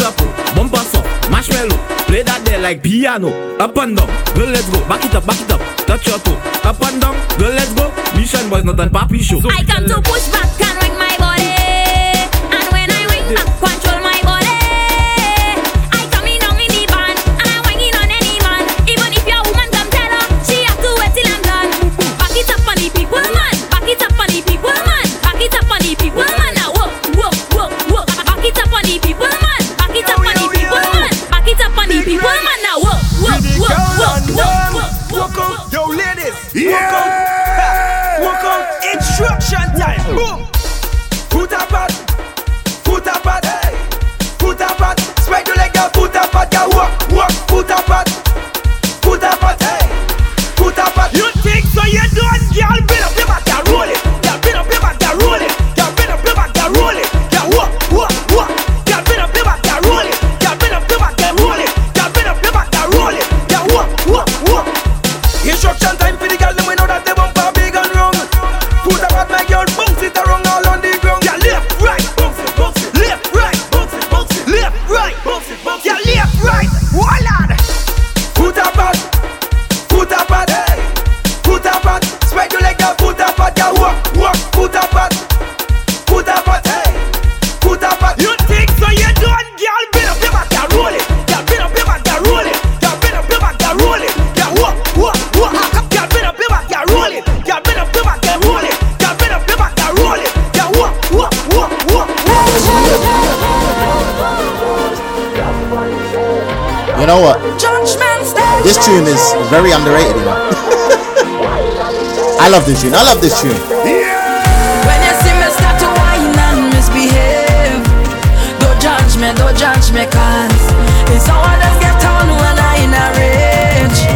a pro. Bumper soft, marshmallow. Play that there like piano. Up and down, girl, let's go. Back it up, back it up. Touch your toe. Up and down, girl, let's go. Mission boys, not a papi show. So, I come to push back and ring my body. And when I ring, I control my body. I come in on the band and I wang in on any man. Even if your woman come tell her, she has to wait till I'm done. Back it up on the people, man. Back it up on the people, man. Back it up on the people, man. Now whoop, whoop, whoop, whoop. Back it up on the people, man. Back it up on the people, man. Back it up on the people, man. Now whoop, whoop, whoop, whoop, whoop, whoop. Walk out, yo ladies, yeah. Walk out, walk out, instruction time, boom, foot apart, foot apart, hey. Foot apart, spread your leg out, foot apart, yeah, walk, walk, foot apart, foot apart, hey, foot apart, you think so you don't, y'all been up your back, y'all roll it, y'all been up your back, y'all roll it, y'all been up your back, y'all roll it, y'all walk, walk, walk, y'all been up your back, y'all roll it, y'all been up your back, y'all roll it, y'all been up your back, y'all roll it, y'all walk, walk, walk. Instruction time for the girls and we know that they want for big and wrong. Put about my girl, bounce it around all on the ground. Yeah, left, right, bounce it, bounce it, left, right, bounce it, bounce it, left, right, bounce it, bounce it, yeah, left, right, wallad. Put up at, put up at, hey, put up at, spread your leg out, put up at, yeah, walk, walk, put up at, put up at, hey, put up at. You think so you don't, girl, bit up your back, yeah, roll it, yeah, bit up your back, yeah, roll it, yeah, bit up your back, yeah, roll it, yeah, walk, walk. You know what? This tune is very underrated, you know. I love this tune. I love this tune. When you see me start to whine and misbehave, don't judge me, don't judge me, cause it's how others get on when I in a rage.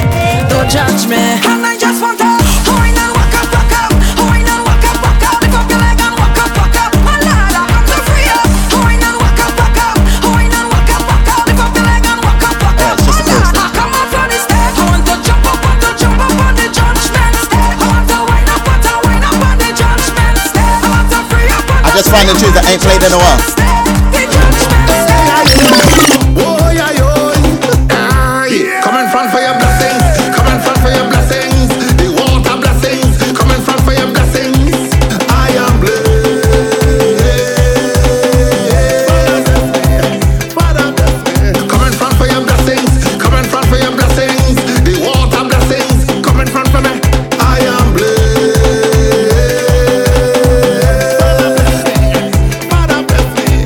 Don't judge me. And I just want to whine and walk up, walk up, whine and walk up, walk up, lift up your leg and walk up, walk up, my lad, I want to free up, whine and walk up, walk up, whine and walk up, walk up, lift up your leg and walk up, walk up, my lad, I come up from the step, I want to jump up, want to jump up on the judgment step, I want to whine up, want to whine up on the judgment step, I want to free up on the judgment step. I just find the tune that ain't played in a while. Oh yeah, yo, yeah. Come in front for your blessing. For your blessings, the water blessings, come in front for your blessings. I am blessed. Father bless me. Come in front for your blessings, come in front for your blessings, the water blessings, come in front for me. I am blessed. Father bless me. Father bless me.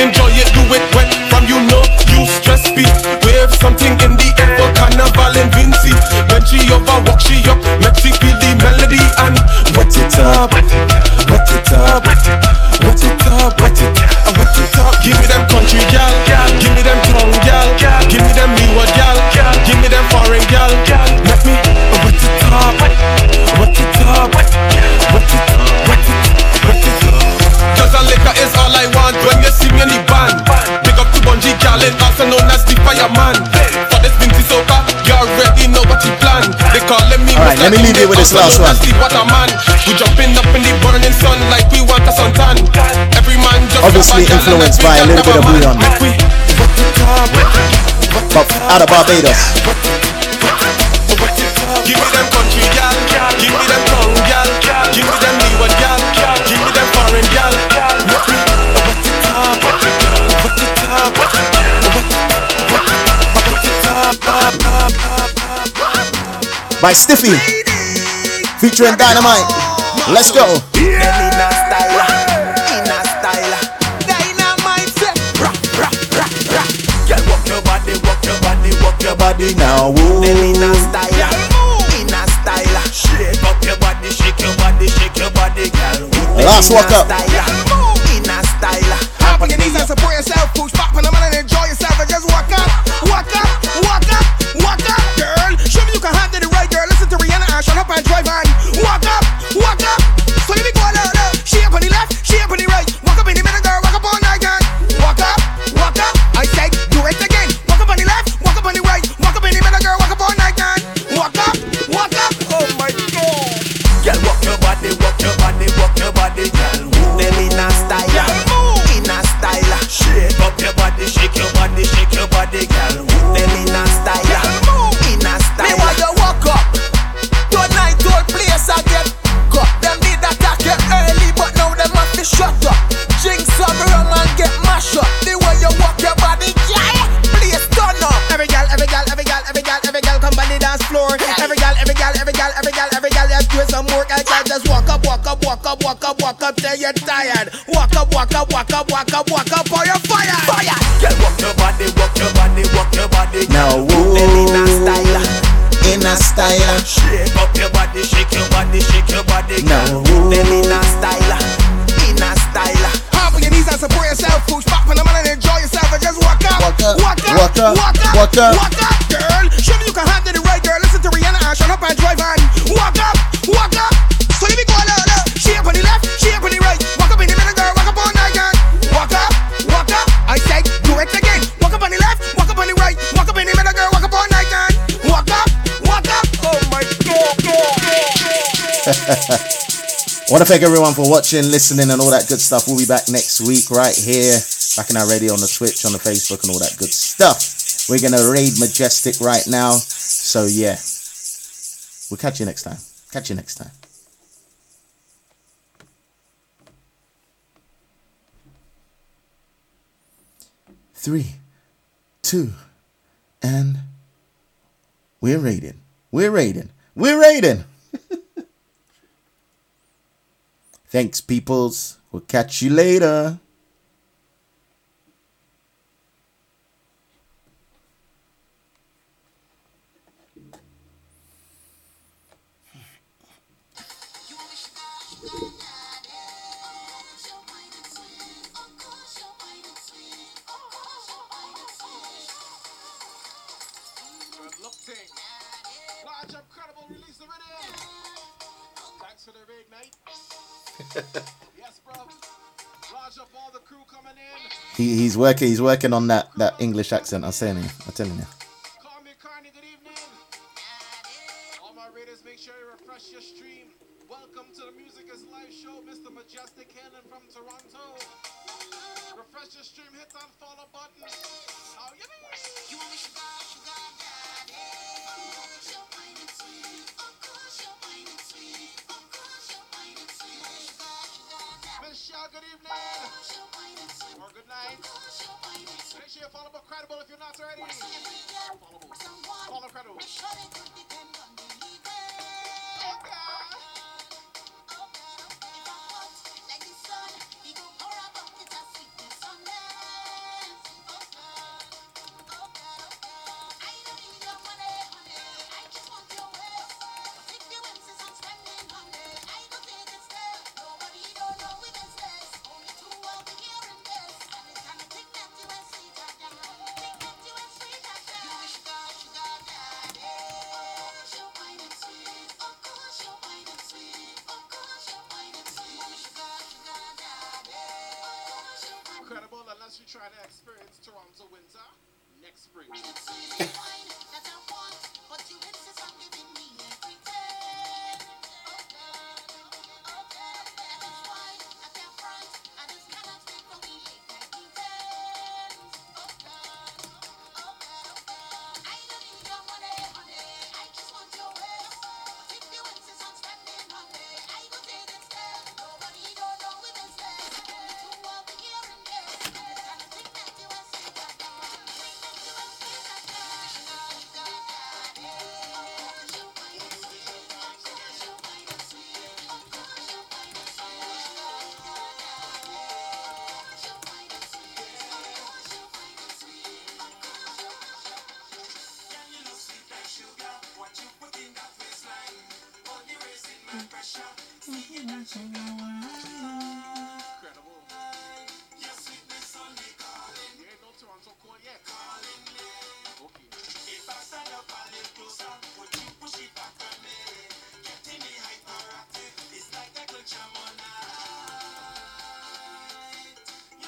Enjoy it, do it wet from you know you stress me. Wave something in the air for Carnival and Vinci. When she over, walk she up, make she feel the melody and wet it up, wet it up, wet it up, wet it up, wet it up, wet it up. Give me them country gal, give me them tongue gal, give me them Leeward gal, give me them foreign gal. Let me wet it up, wet it up, wet it up, wet it up, wet it up. Cause a liquor is all I want when you see me in the band. Big up to Bungie Gallin, also known as the fireman. For this thing is over, you already know what you plan. They calling me Alright, let me leave you with this last one. We jumping up in the burning sun like we want a suntan. Every man just obviously influenced by a little bit of Bouillon, but out of Barbados. Give me them country gal, give me them tongue gal, give me them Leeward gal, give me them foreign gal. By Stiffy, featuring Dynamite. Let's go. Girl, walk your body, walk your body, walk your body now. Inna style, inna style. Shake up your body, shake your body, shake your body, girl. Last walk up. Inna style. Hop on your knees and support yourself. Push back on the man and enjoy yourself and just walk up, walk up, walk up, walk up, girl. Show me you can handle the right, girl. Listen to Rihanna and shut up and drive on. Walk up, walk up. So you be going out there. She up on the left, she up on the right. Walk up in the middle, girl. Walk up all night, girl. Walk up, walk up. I said, do it again. Walk up on the left, walk up on the right. Walk up in the middle, girl. Walk up all night, girl. Walk up, walk up. Oh my God. Girl, walk your body, walk your body, walk your body, girl. Then inna style, inna style. Shake up your body, shake your body, shake your body, girl. Then inna style. Shut up, jinx up wrong and get mashed up. The way you walk your body, yeah, please turn up. Every gal, every gal, every gal, every gal, every gal, come on the dance floor. Every gal, every gal, every gal, every gal, every gal, let's do some work. I can't just walk up, walk up, walk up, walk up, walk up till you're tired. Walk up, walk up, walk up, walk up, walk up, or you're fired. Fire. Girl, walk your body, walk your body, walk your body. Now, woo, in a style, in a style. Shake up your body, shake your body, shake your body. Now, woo, in a style. Hop on your knees and support yourself. Push back on the man and enjoy yourself and just walk up, walk up, walk up, walk up, walk up, walk up, girl. Show me you can handle the right, girl. Listen to Rihanna and shut up and drive on. Walk up, walk up. So you be going out there. She up on the left, she up on the right. Walk up in the middle, girl. Walk up all night, girl. Walk up, walk up. I said, do it again. Walk up on the left, walk up on the right. Walk up in the middle, girl. Walk up all night, girl. Walk up, walk up. Oh my God, God. I want to thank everyone for watching, listening, and all that good stuff. We'll be back next week right here. Bacchanal Radio on the Twitch, on the Facebook, and all that good stuff. We're going to raid Majestic right now. So, yeah. We'll catch you next time. Catch you next time. Three, two, and we're raiding. We're raiding. We're raiding. Thanks, peoples. We'll catch you later. Large, incredible, release the video. Thanks for the raid, mate. Yes, bro. Large up all the crew coming in. He he's working he's working on that, that English accent, I'm saying it. I'm telling you. Call me Carney, good evening. All my readers, make sure you refresh your the stream. Welcome to the Music is Live show, Mister Majestic Cannon from Toronto. Refresh your stream, hit that follow button. Oh, you mean? You want me to buy, you got that. Of course you're mine and sweet. Of course you're mine and sweet. Of course you're mine and sweet. Michelle, good evening. Or good night. Make sure you follow Credible if you're not already. Follow Credible. Trying to experience Toronto winter next spring.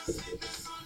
This